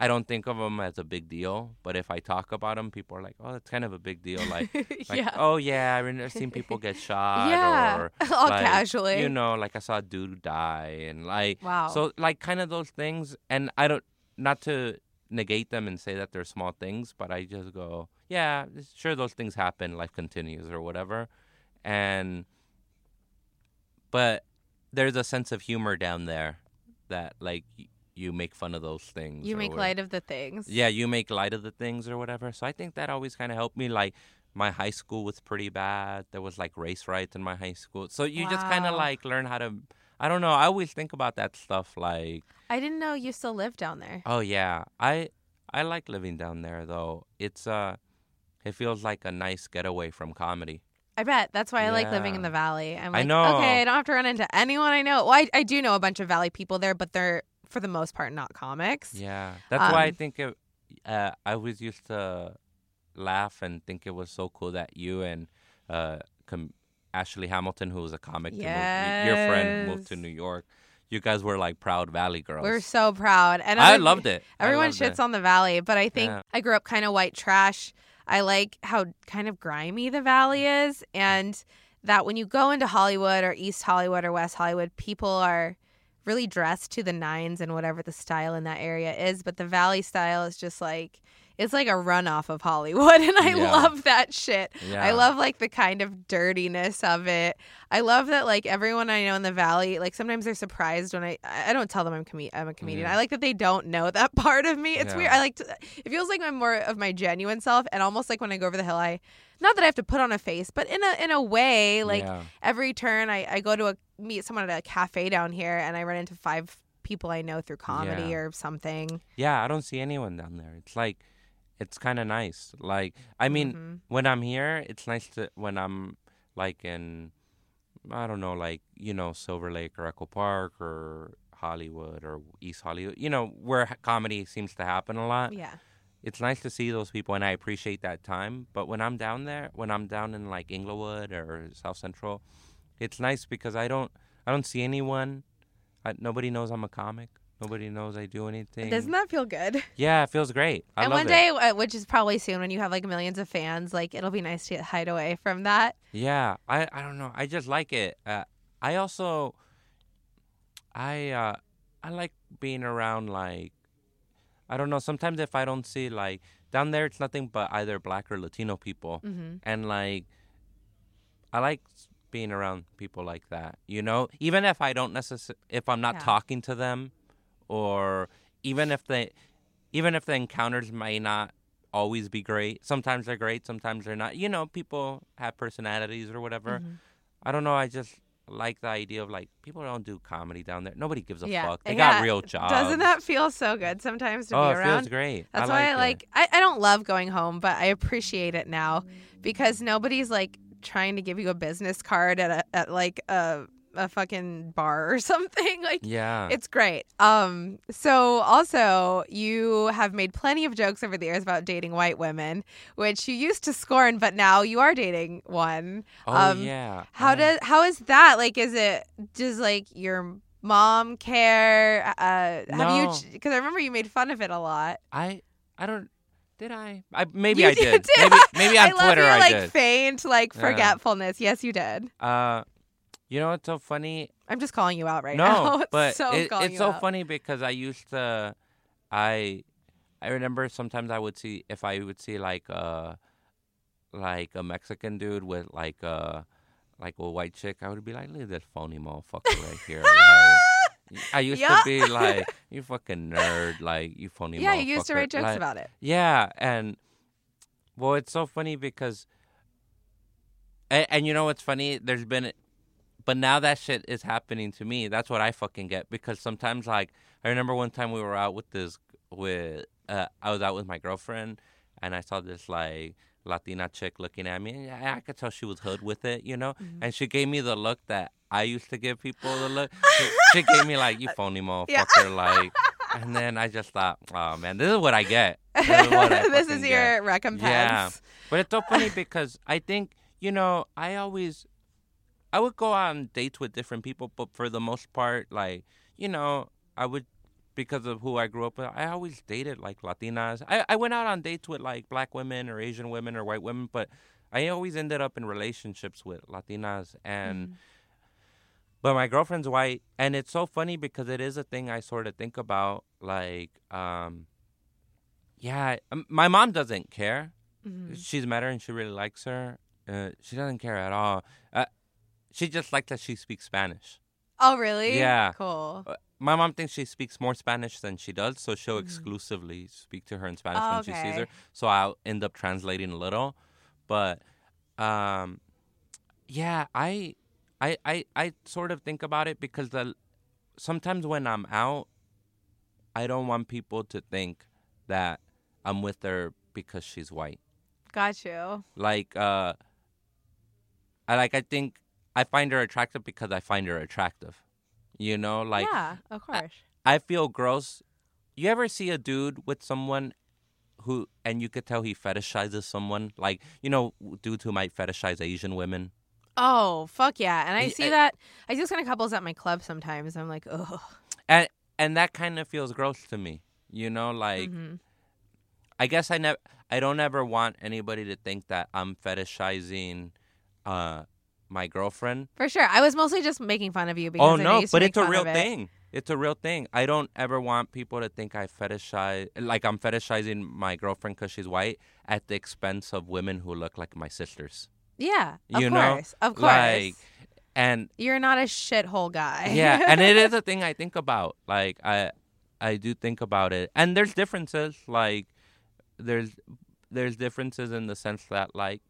I don't think of them as a big deal, but if I talk about them, people are like, "Oh, that's kind of a big deal." Like, like yeah. "Oh yeah, I've never seen people get shot." yeah, or, all like, casually. You know, like I saw a dude die, and like, wow. So like, kind of those things, and I don't, not to negate them and say that they're small things, but I just go, "Yeah, sure, those things happen. Life continues, or whatever," and but there's a sense of humor down there that like. You make fun of those things. You make whatever. light of the things. Yeah, you make light of the things or whatever. So I think that always kind of helped me. Like, my high school was pretty bad. There was, like, race riots in my high school. So you wow. just kind of, like, learn how to... I don't know. I always think about that stuff, like... I didn't know you still lived down there. Oh, yeah. I I like living down there, though. It's uh, it feels like a nice getaway from comedy. I bet. That's why I yeah. like living in the Valley. I'm like, I know. Okay, I don't have to run into anyone I know. Well, I, I do know a bunch of Valley people there, but they're... for the most part, not comics. Yeah. That's um, why I think it, uh, I always used to laugh and think it was so cool that you and uh, com- Ashley Hamilton, who was a comic, yes. moved, your friend, moved to New York. you guys were like proud Valley girls. We were so proud. And I, I loved it. Everyone loved shits it. on the Valley, but I think yeah. I grew up kind of white trash. I like how kind of grimy the Valley is, and that when you go into Hollywood or East Hollywood or West Hollywood, people are really dressed to the nines and whatever the style in that area is. But the Valley style is just like, it's like a runoff of Hollywood, and I yeah. love that shit. Yeah. I love, like, the kind of dirtiness of it. I love that, like, everyone I know in the Valley, like, sometimes they're surprised when I, I don't tell them I'm, com- I'm a comedian. Yeah. I like that they don't know that part of me. It's yeah. weird. I like to, it feels like I'm more of my genuine self, and almost like when I go over the hill, I, not that I have to put on a face, but in a in a way, like, yeah. every turn I, I go to a, meet someone at a cafe down here, and I run into five people I know through comedy yeah. or something. Yeah, I don't see anyone down there. It's like... It's kind of nice. Like, I mean, mm-hmm. when I'm here, it's nice to, when I'm, like, in, I don't know, like, you know, Silver Lake or Echo Park or Hollywood or East Hollywood, you know, where comedy seems to happen a lot. Yeah. It's nice to see those people, and I appreciate that time. But when I'm down there, when I'm down in, like, Inglewood or South Central, it's nice because I don't, I don't see anyone. I, nobody knows I'm a comic. Nobody knows I do anything. Doesn't that feel good? Yeah, it feels great. I and love one day, it. which is probably soon, when you have like millions of fans, like it'll be nice to hide away from that. Yeah, I, I don't know. I just like it. Uh, I also, I uh, I like being around like, I don't know. Sometimes if I don't see like down there, it's nothing but either black or Latino people, mm-hmm. and like, I like. being around people like that, you know, even if I don't necessarily, if I'm not yeah. talking to them, or even if they, even if the encounters may not always be great. Sometimes they're great, sometimes they're not. You know, people have personalities or whatever. Mm-hmm. I don't know. I just like the idea of like people don't do comedy down there. Nobody gives a yeah. fuck. They yeah. got real jobs. Doesn't that feel so good sometimes to oh, be around? Oh, it feels great. That's I why like I like. I, I don't love going home, but I appreciate it now because nobody's like. trying to give you a business card at a at like a a fucking bar or something. Like yeah. it's great. Um so also you have made plenty of jokes over the years about dating white women, which you used to scorn, but now you are dating one. Oh um, yeah. How um, does how is that? Like is it just like your mom care? Uh no. have you because I remember you made fun of it a lot. I I don't Did I? I maybe you I did. did. Maybe, maybe on I Twitter love your, I did. I like faint, like forgetfulness. Yeah. Yes, you did. Uh, you know what's so funny? I'm just calling you out right no, now. No, but so it, it's so out. funny because I used to, I, I remember sometimes I would see if I would see like a, like a Mexican dude with like a, like a white chick, I would be like, look at this phony motherfucker right here. Like, I used yeah. to be like, you fucking nerd, like, you phony yeah, motherfucker. Yeah, you used to write jokes like, about it. Yeah, and, well, it's so funny because, and, and you know what's funny? There's been, but now that shit is happening to me. That's what I fucking get because sometimes, like, I remember one time we were out with this, with, uh, I was out with my girlfriend, and I saw this, like, Latina chick looking at me, and I could tell she was hood with it, you know? Mm-hmm. And she gave me the look that I used to give people the look. She, she gave me, like, you phony motherfucker, yeah. like. And then I just thought, oh, man, this is what I get. This is, what I this is your get. recompense. Yeah. But it's so funny because I think, you know, I always, I would go on dates with different people, but for the most part, like, you know, I would, because of who I grew up with, I always dated, like, Latinas. I, I went out on dates with, like, black women or Asian women or white women, but I always ended up in relationships with Latinas. And, mm. but my girlfriend's white, and it's so funny because it is a thing I sort of think about, like, um, yeah, my mom doesn't care. Mm-hmm. She's met her and she really likes her. Uh, she doesn't care at all. Uh, she just likes that she speaks Spanish. Oh, really? Yeah. Cool. Uh, My mom thinks she speaks more Spanish than she does, so she'll mm-hmm. exclusively speak to her in Spanish oh, when okay. she sees her. So I'll end up translating a little. But, um, yeah, I, I I, I sort of think about it because the, sometimes when I'm out, I don't want people to think that I'm with her because she's white. Got you. Like, uh, I, like I think I find her attractive because I find her attractive. You know, like, yeah, of course. I, I feel gross. You ever see a dude with someone who, and you could tell he fetishizes someone? Like, you know, dudes who might fetishize Asian women. Oh, fuck yeah. And I see I, that. I see those kind of couples at my club sometimes. I'm like, ugh. And, and that kind of feels gross to me. You know, like, mm-hmm. I guess I never, I don't ever want anybody to think that I'm fetishizing uh, my girlfriend. For sure. I was mostly just making fun of you because oh, no, I used to make fun of it. Oh, no, but it's a real thing. It's a real thing. I don't ever want people to think I fetishize, like I'm fetishizing my girlfriend because she's white at the expense of women who look like my sisters. Yeah, of you course, know? Of course. Like, and you're not a shithole guy. Yeah, and it is a thing I think about. Like, I, I do think about it. And there's differences. Like, there's, there's differences in the sense that, like,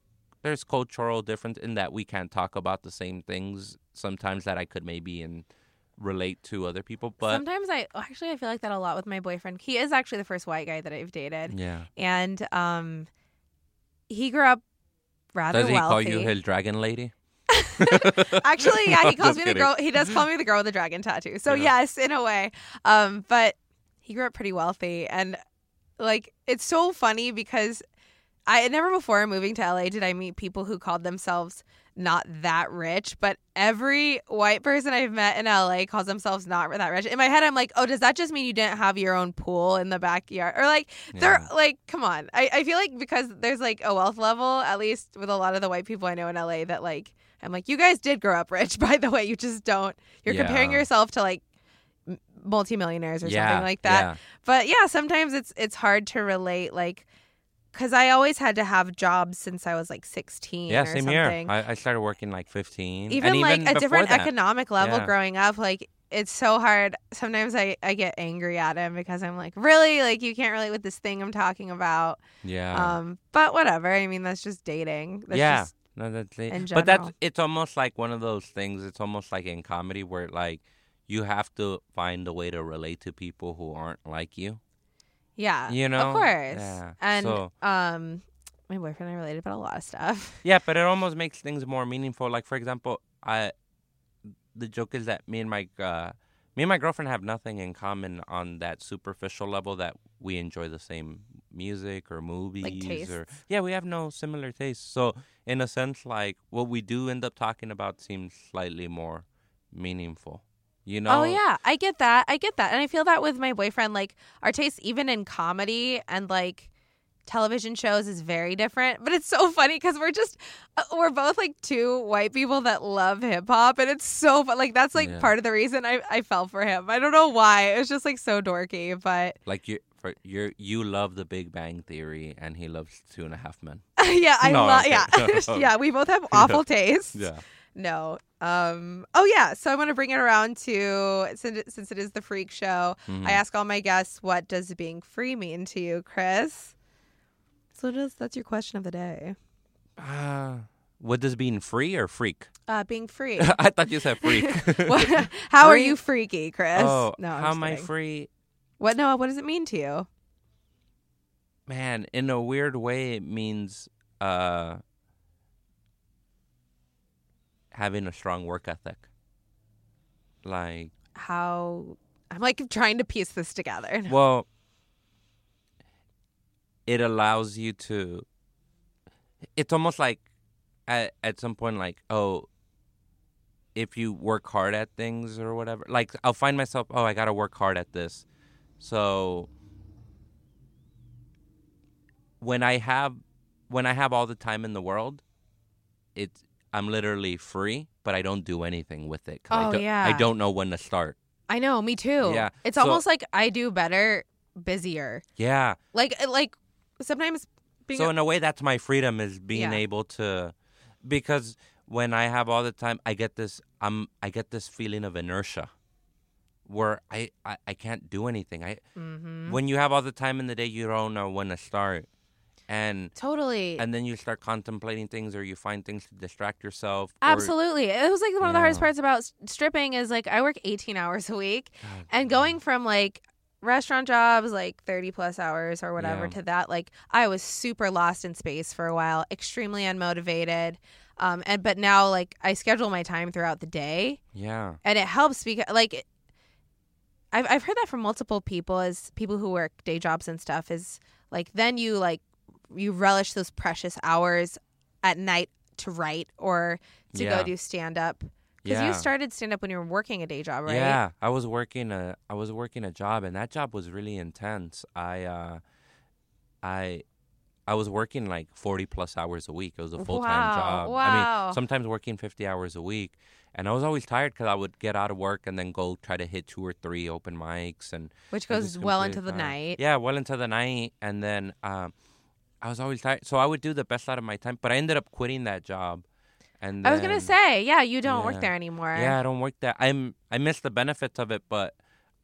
there's cultural difference in that we can't talk about the same things sometimes that I could maybe in. relate to other people, but sometimes I actually I feel like that a lot with my boyfriend. He is actually the first white guy that I've dated. Yeah, and um, he grew up rather wealthy. Does he wealthy. call you his dragon lady? Actually, yeah, he calls me kidding. the girl. He does call me the girl with the dragon tattoo. So yeah. yes, in a way, um, but he grew up pretty wealthy, and like it's so funny because I never before moving to L A did I meet people who called themselves not that rich, but every white person I've met in L A calls themselves not that rich. In my head, I'm like, oh, does that just mean you didn't have your own pool in the backyard? Or like, yeah. they're like, come on. I, I feel like because there's like a wealth level, at least with a lot of the white people I know in L A, that like, I'm like, you guys did grow up rich, by the way. You just don't. You're yeah. comparing yourself to like multimillionaires or yeah. something like that. Yeah. But yeah, sometimes it's it's hard to relate like, because I always had to have jobs since I was like sixteen yeah, or something. Yeah, same here. I, I started working like fifteen. Even and like even a different that. economic level yeah. growing up. Like it's so hard. Sometimes I, I get angry at him because I'm like, really? Like you can't relate with this thing I'm talking about. Yeah. Um. But whatever. I mean, that's just dating. That's yeah. Just no, that's it. In general. But that's, it's almost like one of those things. It's almost like in comedy where like you have to find a way to relate to people who aren't like you. Yeah, you know? Of course. Yeah. And so, um, my boyfriend and I related about a lot of stuff. Yeah, but it almost makes things more meaningful. Like, for example, I the joke is that me and my uh, me and my girlfriend have nothing in common on that superficial level that we enjoy the same music or movies. Like tastes. Or yeah, we have no similar tastes. So in a sense, like, what we do end up talking about seems slightly more meaningful. You know? Oh, yeah. I get that. I get that. And I feel that with my boyfriend, like our taste, even in comedy and like television shows is very different. But it's so funny because we're just we're both like two white people that love hip hop. And it's so fun. Like that's like yeah. part of the reason I, I fell for him. I don't know why. It was just like so dorky. But like you for you you love the Big Bang Theory and he loves Two and a Half Men. yeah. I no, love. Okay. Yeah. No. yeah. We both have awful tastes. Yeah. No. Um, oh, yeah. So I want to bring it around to, since, since it is the Freak Show, mm-hmm. I ask all my guests, what does being free mean to you, Chris? So just, that's your question of the day. Uh, what does being free or freak? Uh, being free. I thought you said freak. what, how free? Are you freaky, Chris? Oh, no, I'm how am I free? What? No, what does it mean to you? Man, in a weird way, it means... Uh, having a strong work ethic. Like. How. I'm like trying to piece this together. Well. It allows you to. It's almost like. At, at some point like. Oh. If you work hard at things or whatever. Like I'll find myself. Oh I gotta work hard at this. So. When I have. When I have all the time in the world. It's. I'm literally free, but I don't do anything with it. Oh, I yeah. I don't know when to start. I know. Me too. Yeah. It's so, almost like I do better, busier. Yeah. Like, like sometimes being... So a- in a way, that's my freedom is being yeah. able to... Because when I have all the time, I get this I'm, I get this feeling of inertia where I, I, I can't do anything. I mm-hmm. When you have all the time in the day, you don't know when to start. And totally. And then you start contemplating things or you find things to distract yourself. Absolutely. Or, it was like one yeah. of the hardest parts about stripping is like I work eighteen hours a week God, and going God. From like restaurant jobs, like thirty plus hours or whatever yeah. to that. Like I was super lost in space for a while, extremely unmotivated. Um, and but now like I schedule my time throughout the day. Yeah. And it helps because like I've, I've heard that from multiple people as people who work day jobs and stuff is like then you like. You relish those precious hours at night to write or to yeah. go do stand-up. Because yeah. you started stand-up when you were working a day job, right? Yeah, I was working a, I was working a job, and that job was really intense. I uh, I, I was working like forty-plus hours a week. It was a full-time wow. job. Wow. I mean, sometimes working fifty hours a week. And I was always tired because I would get out of work and then go try to hit two or three open mics. And Which goes well into the tired. night. Yeah, well into the night. And then um, I was always tired. So I would do the best out of my time. But I ended up quitting that job. And then, I was gonna say, yeah, you don't yeah. work there anymore. Yeah, I don't work there. I'm I miss the benefits of it, but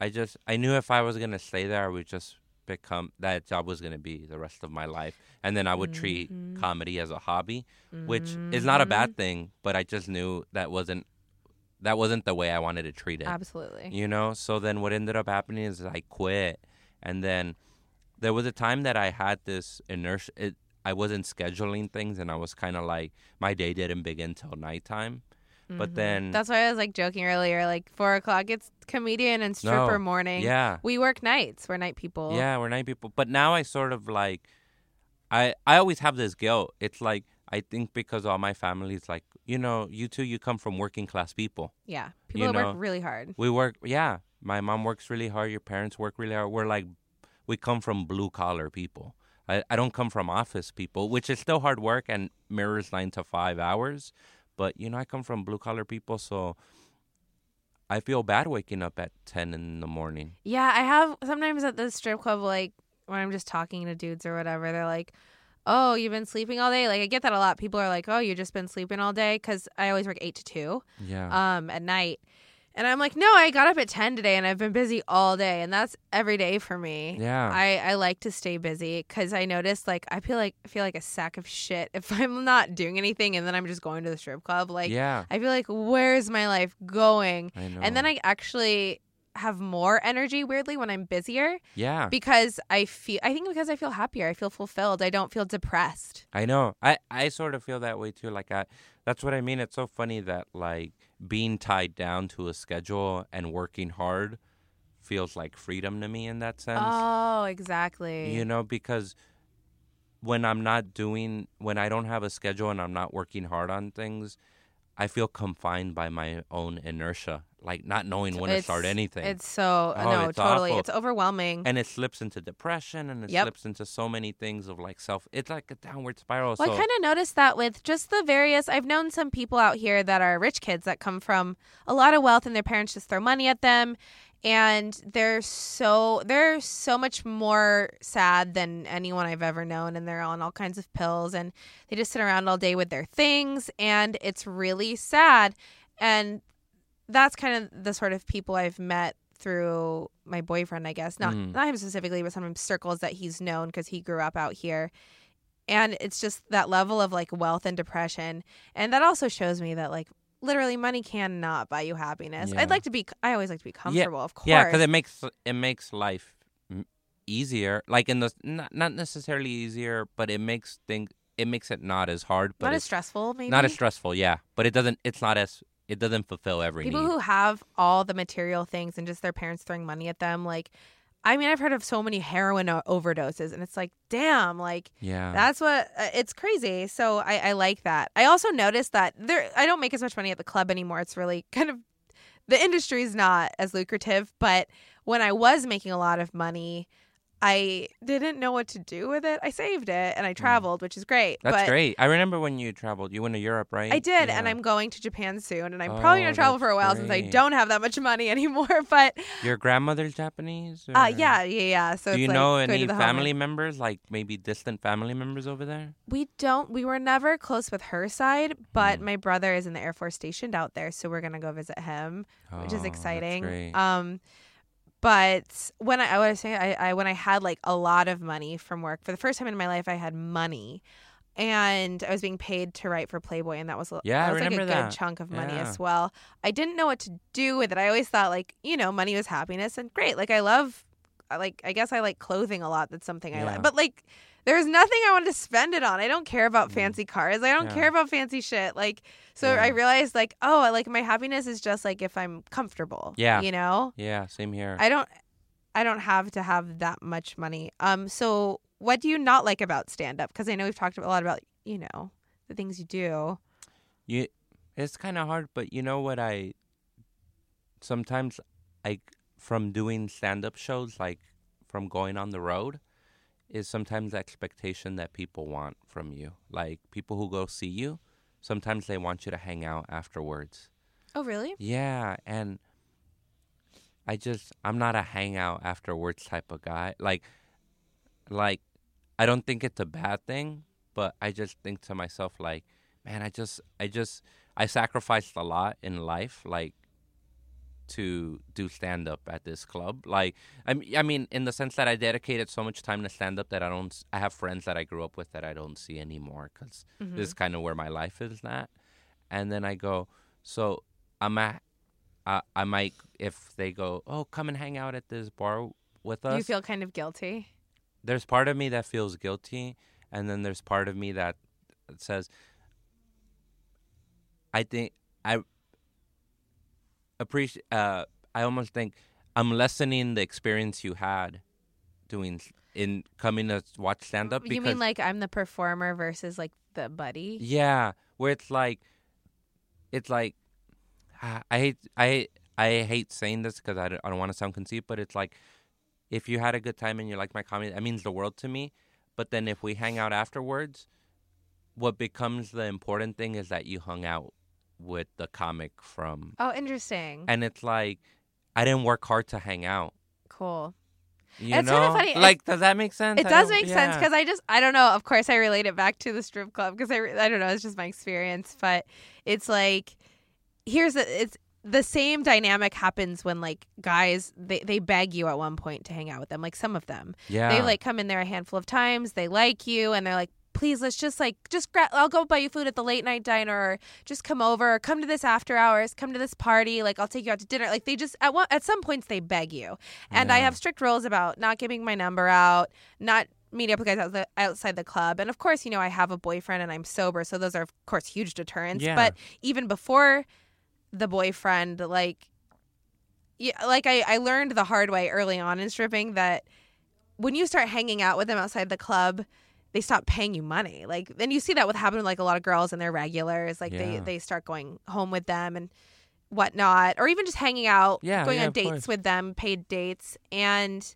I just I knew if I was gonna stay there, I would just become that job was gonna be the rest of my life, and then I would mm-hmm. treat comedy as a hobby, mm-hmm. which is not a bad thing. But I just knew that wasn't that wasn't the way I wanted to treat it. Absolutely, you know. So then what ended up happening is I quit, and then there was a time that I had this inertia. It, I wasn't scheduling things, and I was kind of like, my day didn't begin till nighttime. Mm-hmm. But then... That's why I was, like, joking earlier. Like, four o'clock, it's comedian and stripper no, morning. Yeah. We work nights. We're night people. Yeah, we're night people. But now I sort of, like... I, I always have this guilt. It's, like, I think because all my family's, like, you know, you two, you come from working-class people. Yeah. People that work really hard. We work... Yeah. My mom works really hard. Your parents work really hard. We're, like... We come from blue-collar people. I, I don't come from office people, which is still hard work and mirrors nine to five hours. But, you know, I come from blue-collar people, so I feel bad waking up at ten in the morning. Yeah, I have sometimes at the strip club, like, when I'm just talking to dudes or whatever, they're like, oh, you've been sleeping all day? Like, I get that a lot. People are like, oh, you've just been sleeping all day? Because I always work eight to two yeah. um, at night. And I'm like, no, I got up at ten today, and I've been busy all day, and that's every day for me. Yeah, I, I like to stay busy because I notice, like, I feel like feel like a sack of shit if I'm not doing anything, and then I'm just going to the strip club. Like, yeah. I feel like, where's my life going? I know. And then I actually have more energy, weirdly, when I'm busier. Yeah, because I feel I think because I feel happier, I feel fulfilled. I don't feel depressed. I know. I I sort of feel that way too. Like, I, that's what I mean. It's so funny that, like, being tied down to a schedule and working hard feels like freedom to me in that sense. Oh, exactly. You know, because when I'm not doing, when I don't have a schedule and I'm not working hard on things, I feel confined by my own inertia, like not knowing when it's, to start anything. It's so, oh, no, it's totally. Awful. It's overwhelming. And it slips into depression and it yep. slips into so many things of like self. It's like a downward spiral. Well, so. I kind of noticed that with just the various, I've known some people out here that are rich kids that come from a lot of wealth and their parents just throw money at them. And they're so they're so much more sad than anyone I've ever known, and they're on all kinds of pills, and they just sit around all day with their things, and it's really sad. And that's kind of the sort of people I've met through my boyfriend, I guess. Not mm. not him specifically, but sometimes circles that he's known because he grew up out here. And it's just that level of, like, wealth and depression. And that also shows me that, like, literally, money cannot buy you happiness. Yeah. I'd like to be. I always like to be comfortable, yeah. of course. Yeah, because it makes it makes life easier. Like in the not, not necessarily easier, but it makes things. It makes it not as hard. But not as stressful, maybe. Not as stressful, yeah. But it doesn't. It's not as. It doesn't fulfill every. People need. Who have all the material things and just their parents throwing money at them, like. I mean, I've heard of so many heroin o- overdoses, and it's like, damn, like, yeah. that's what, uh, it's crazy. So I, I like that. I also noticed that there, I don't make as much money at the club anymore. It's really kind of, the industry's not as lucrative, but when I was making a lot of money, I didn't know what to do with it. I saved it, and I traveled, which is great. That's but great. I remember when you traveled. You went to Europe, right? I did, yeah. and I'm going to Japan soon, and I'm oh, probably going to travel for a while great. since I don't have that much money anymore. But your grandmother's Japanese? Or? Uh, yeah, yeah, yeah. So do it's you like know any family home. members, like maybe distant family members over there? We don't. We were never close with her side, but hmm. my brother is in the Air Force stationed out there, so we're going to go visit him, oh, which is exciting. That's great. Um, But when I, I was saying, I, I when I had like a lot of money from work, for the first time in my life, I had money, and I was being paid to write for Playboy, and that was yeah, that was I remember like a that. good chunk of money yeah. as well. I didn't know what to do with it. I always thought, like, you know, money was happiness, and great. Like I love, like I guess I like clothing a lot. That's something yeah. I like. But like, there's nothing I wanted to spend it on. I don't care about mm. fancy cars. I don't yeah. care about fancy shit. Like, so yeah. I realized, like, oh, like my happiness is just like if I'm comfortable. Yeah. You know? Yeah. Same here. I don't, I don't have to have that much money. Um. So what do you not like about stand up? Because I know we've talked a lot about, you know, the things you do. You, It's kind of hard, but you know what I... Sometimes, I, from doing stand-up shows, like from going on the road, is sometimes the expectation that people want from you. Like, people who go see you, sometimes they want you to hang out afterwards. Oh, really? Yeah, and I just... I'm not a hangout afterwards type of guy. Like, like I don't think it's a bad thing, but I just think to myself, like, man, I just... I just... I sacrificed a lot in life, like, to do stand-up at this club. Like, I mean, I mean, in the sense that I dedicated so much time to stand-up that I don't... I have friends that I grew up with that I don't see anymore because mm-hmm. this is kind of where my life is at. And then I go, so I'm at... I, I might, if they go, oh, come and hang out at this bar with us. Do you feel kind of guilty? There's part of me that feels guilty, and then there's part of me that says... I think I appreciate. Uh, I almost think I'm lessening the experience you had doing in coming to watch stand up. You mean like I'm the performer versus like the buddy? Yeah, where it's like, it's like, I hate I I hate saying this because I don't, I don't want to sound conceited, but it's like, if you had a good time and you like my comedy, that means the world to me. But then if we hang out afterwards, what becomes the important thing is that you hung out with the comic from... Oh, interesting. And it's like, I didn't work hard to hang out. Cool. You it's know? Kind of funny. Like, it's, does that make sense? It I does make yeah. sense because I just, I don't know. Of course, I relate it back to the strip club because I, I don't know. It's just my experience. But it's like, here's the, it's the same dynamic happens when like guys, they, they beg you at one point to hang out with them. Like some of them. Yeah. They like come in there a handful of times. They like you and they're like, please, let's just like, just grab, I'll go buy you food at the late night diner, or just come over, or come to this after hours, come to this party, like I'll take you out to dinner. Like they just, at one, at some points they beg you. And yeah. I have strict rules about not giving my number out, not meeting up with guys out the, outside the club. And of course, you know, I have a boyfriend and I'm sober. So those are, of course, huge deterrents. Yeah. But even before the boyfriend, like, yeah, like I, I learned the hard way early on in stripping that when you start hanging out with them outside the club, they stop paying you money. Like, and you see that with happening, like a lot of girls and their regulars, like yeah. they, they start going home with them and whatnot, or even just hanging out, yeah, going yeah, on dates course. With them, paid dates. And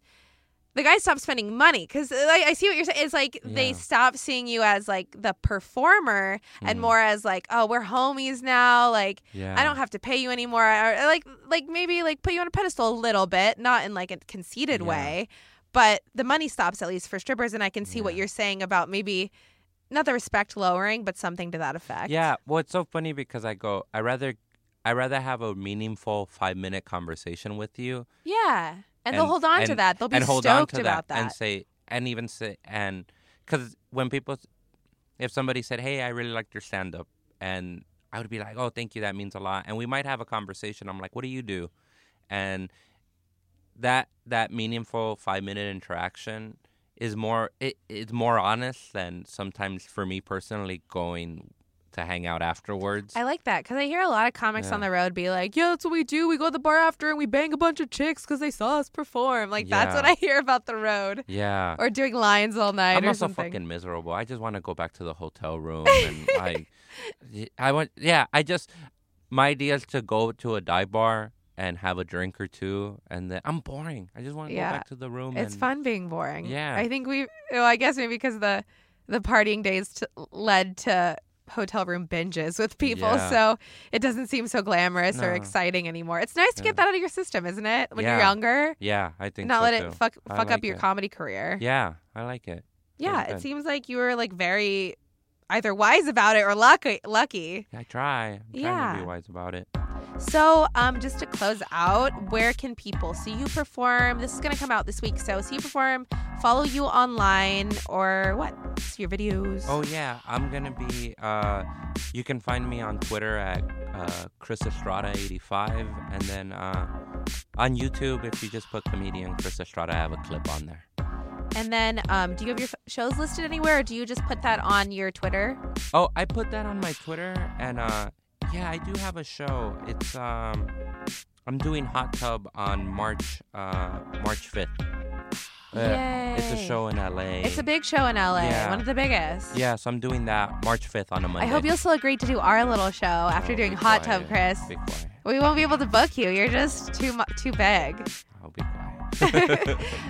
the guys stop spending money because like, I see what you're saying. It's like yeah. they stop seeing you as like the performer mm. and more as like, oh, we're homies now. Like, yeah. I don't have to pay you anymore. Or like, like maybe like put you on a pedestal a little bit, not in like a conceited yeah. way. But the money stops, at least for strippers, and I can see yeah. what you're saying about maybe not the respect lowering, but something to that effect. Yeah, well, it's so funny because I go, I rather, I rather have a meaningful five minute conversation with you. Yeah, and, and they'll hold on and, to that. They'll be stoked about that, that and say, and even say, and because when people, if somebody said, "Hey, I really liked your stand up," and I would be like, "Oh, thank you, that means a lot," and we might have a conversation. I'm like, "What do you do?" and That that meaningful five minute interaction is more it, it's more honest than sometimes for me personally going to hang out afterwards. I like that because I hear a lot of comics yeah. on the road be like, "Yeah, that's what we do. We go to the bar after and we bang a bunch of chicks because they saw us perform." Like yeah. that's what I hear about the road. Yeah, or doing lines all night. I'm or also something. Fucking miserable. I just want to go back to the hotel room and like I want. Yeah, I just my idea is to go to a dive bar and have a drink or two, and then I'm boring. I just want to yeah. go back to the room. It's and, fun being boring. Yeah. I think we, well, I guess maybe because the, the partying days t- led to hotel room binges with people, yeah. so it doesn't seem so glamorous no. or exciting anymore. It's nice to yeah. get that out of your system, isn't it? When yeah. you're younger. Yeah, I think not so, let too. It fuck, fuck like up your it. Comedy career. Yeah, I like it. Yeah, it, it seems like you were, like, very either wise about it or lucky. lucky. I try. I'm yeah. trying to be wise about it. So um, just to close out, where can people see you perform? This is going to come out this week. So see you perform, follow you online, or what? See your videos. Oh, yeah. I'm going to be, uh, you can find me on Twitter at uh, Chris Estrada eighty-five. And then uh, on YouTube, if you just put comedian Chris Estrada, I have a clip on there. And then um, do you have your shows listed anywhere, or do you just put that on your Twitter? Oh, I put that on my Twitter and... Uh, Yeah, I do have a show. It's um, I'm doing Hot Tub on March uh March fifth. Uh, it's a show in L A. It's a big show in L A. Yeah. One of the biggest. Yeah, so I'm doing that March fifth on a Monday. I hope you'll still agree to do our little show after oh, doing Hot quiet. Tub, Chris. Be quiet. We won't be able to book you. You're just too mu- too big. I'll be quiet.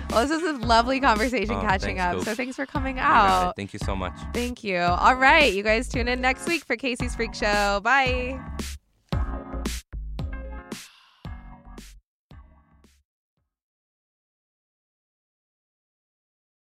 Well, this is a lovely conversation oh, catching thanks, up. Coach. So thanks for coming out. Thank you so much. Thank you. All right, you guys tune in next week for Kasey's Freak Show. Bye.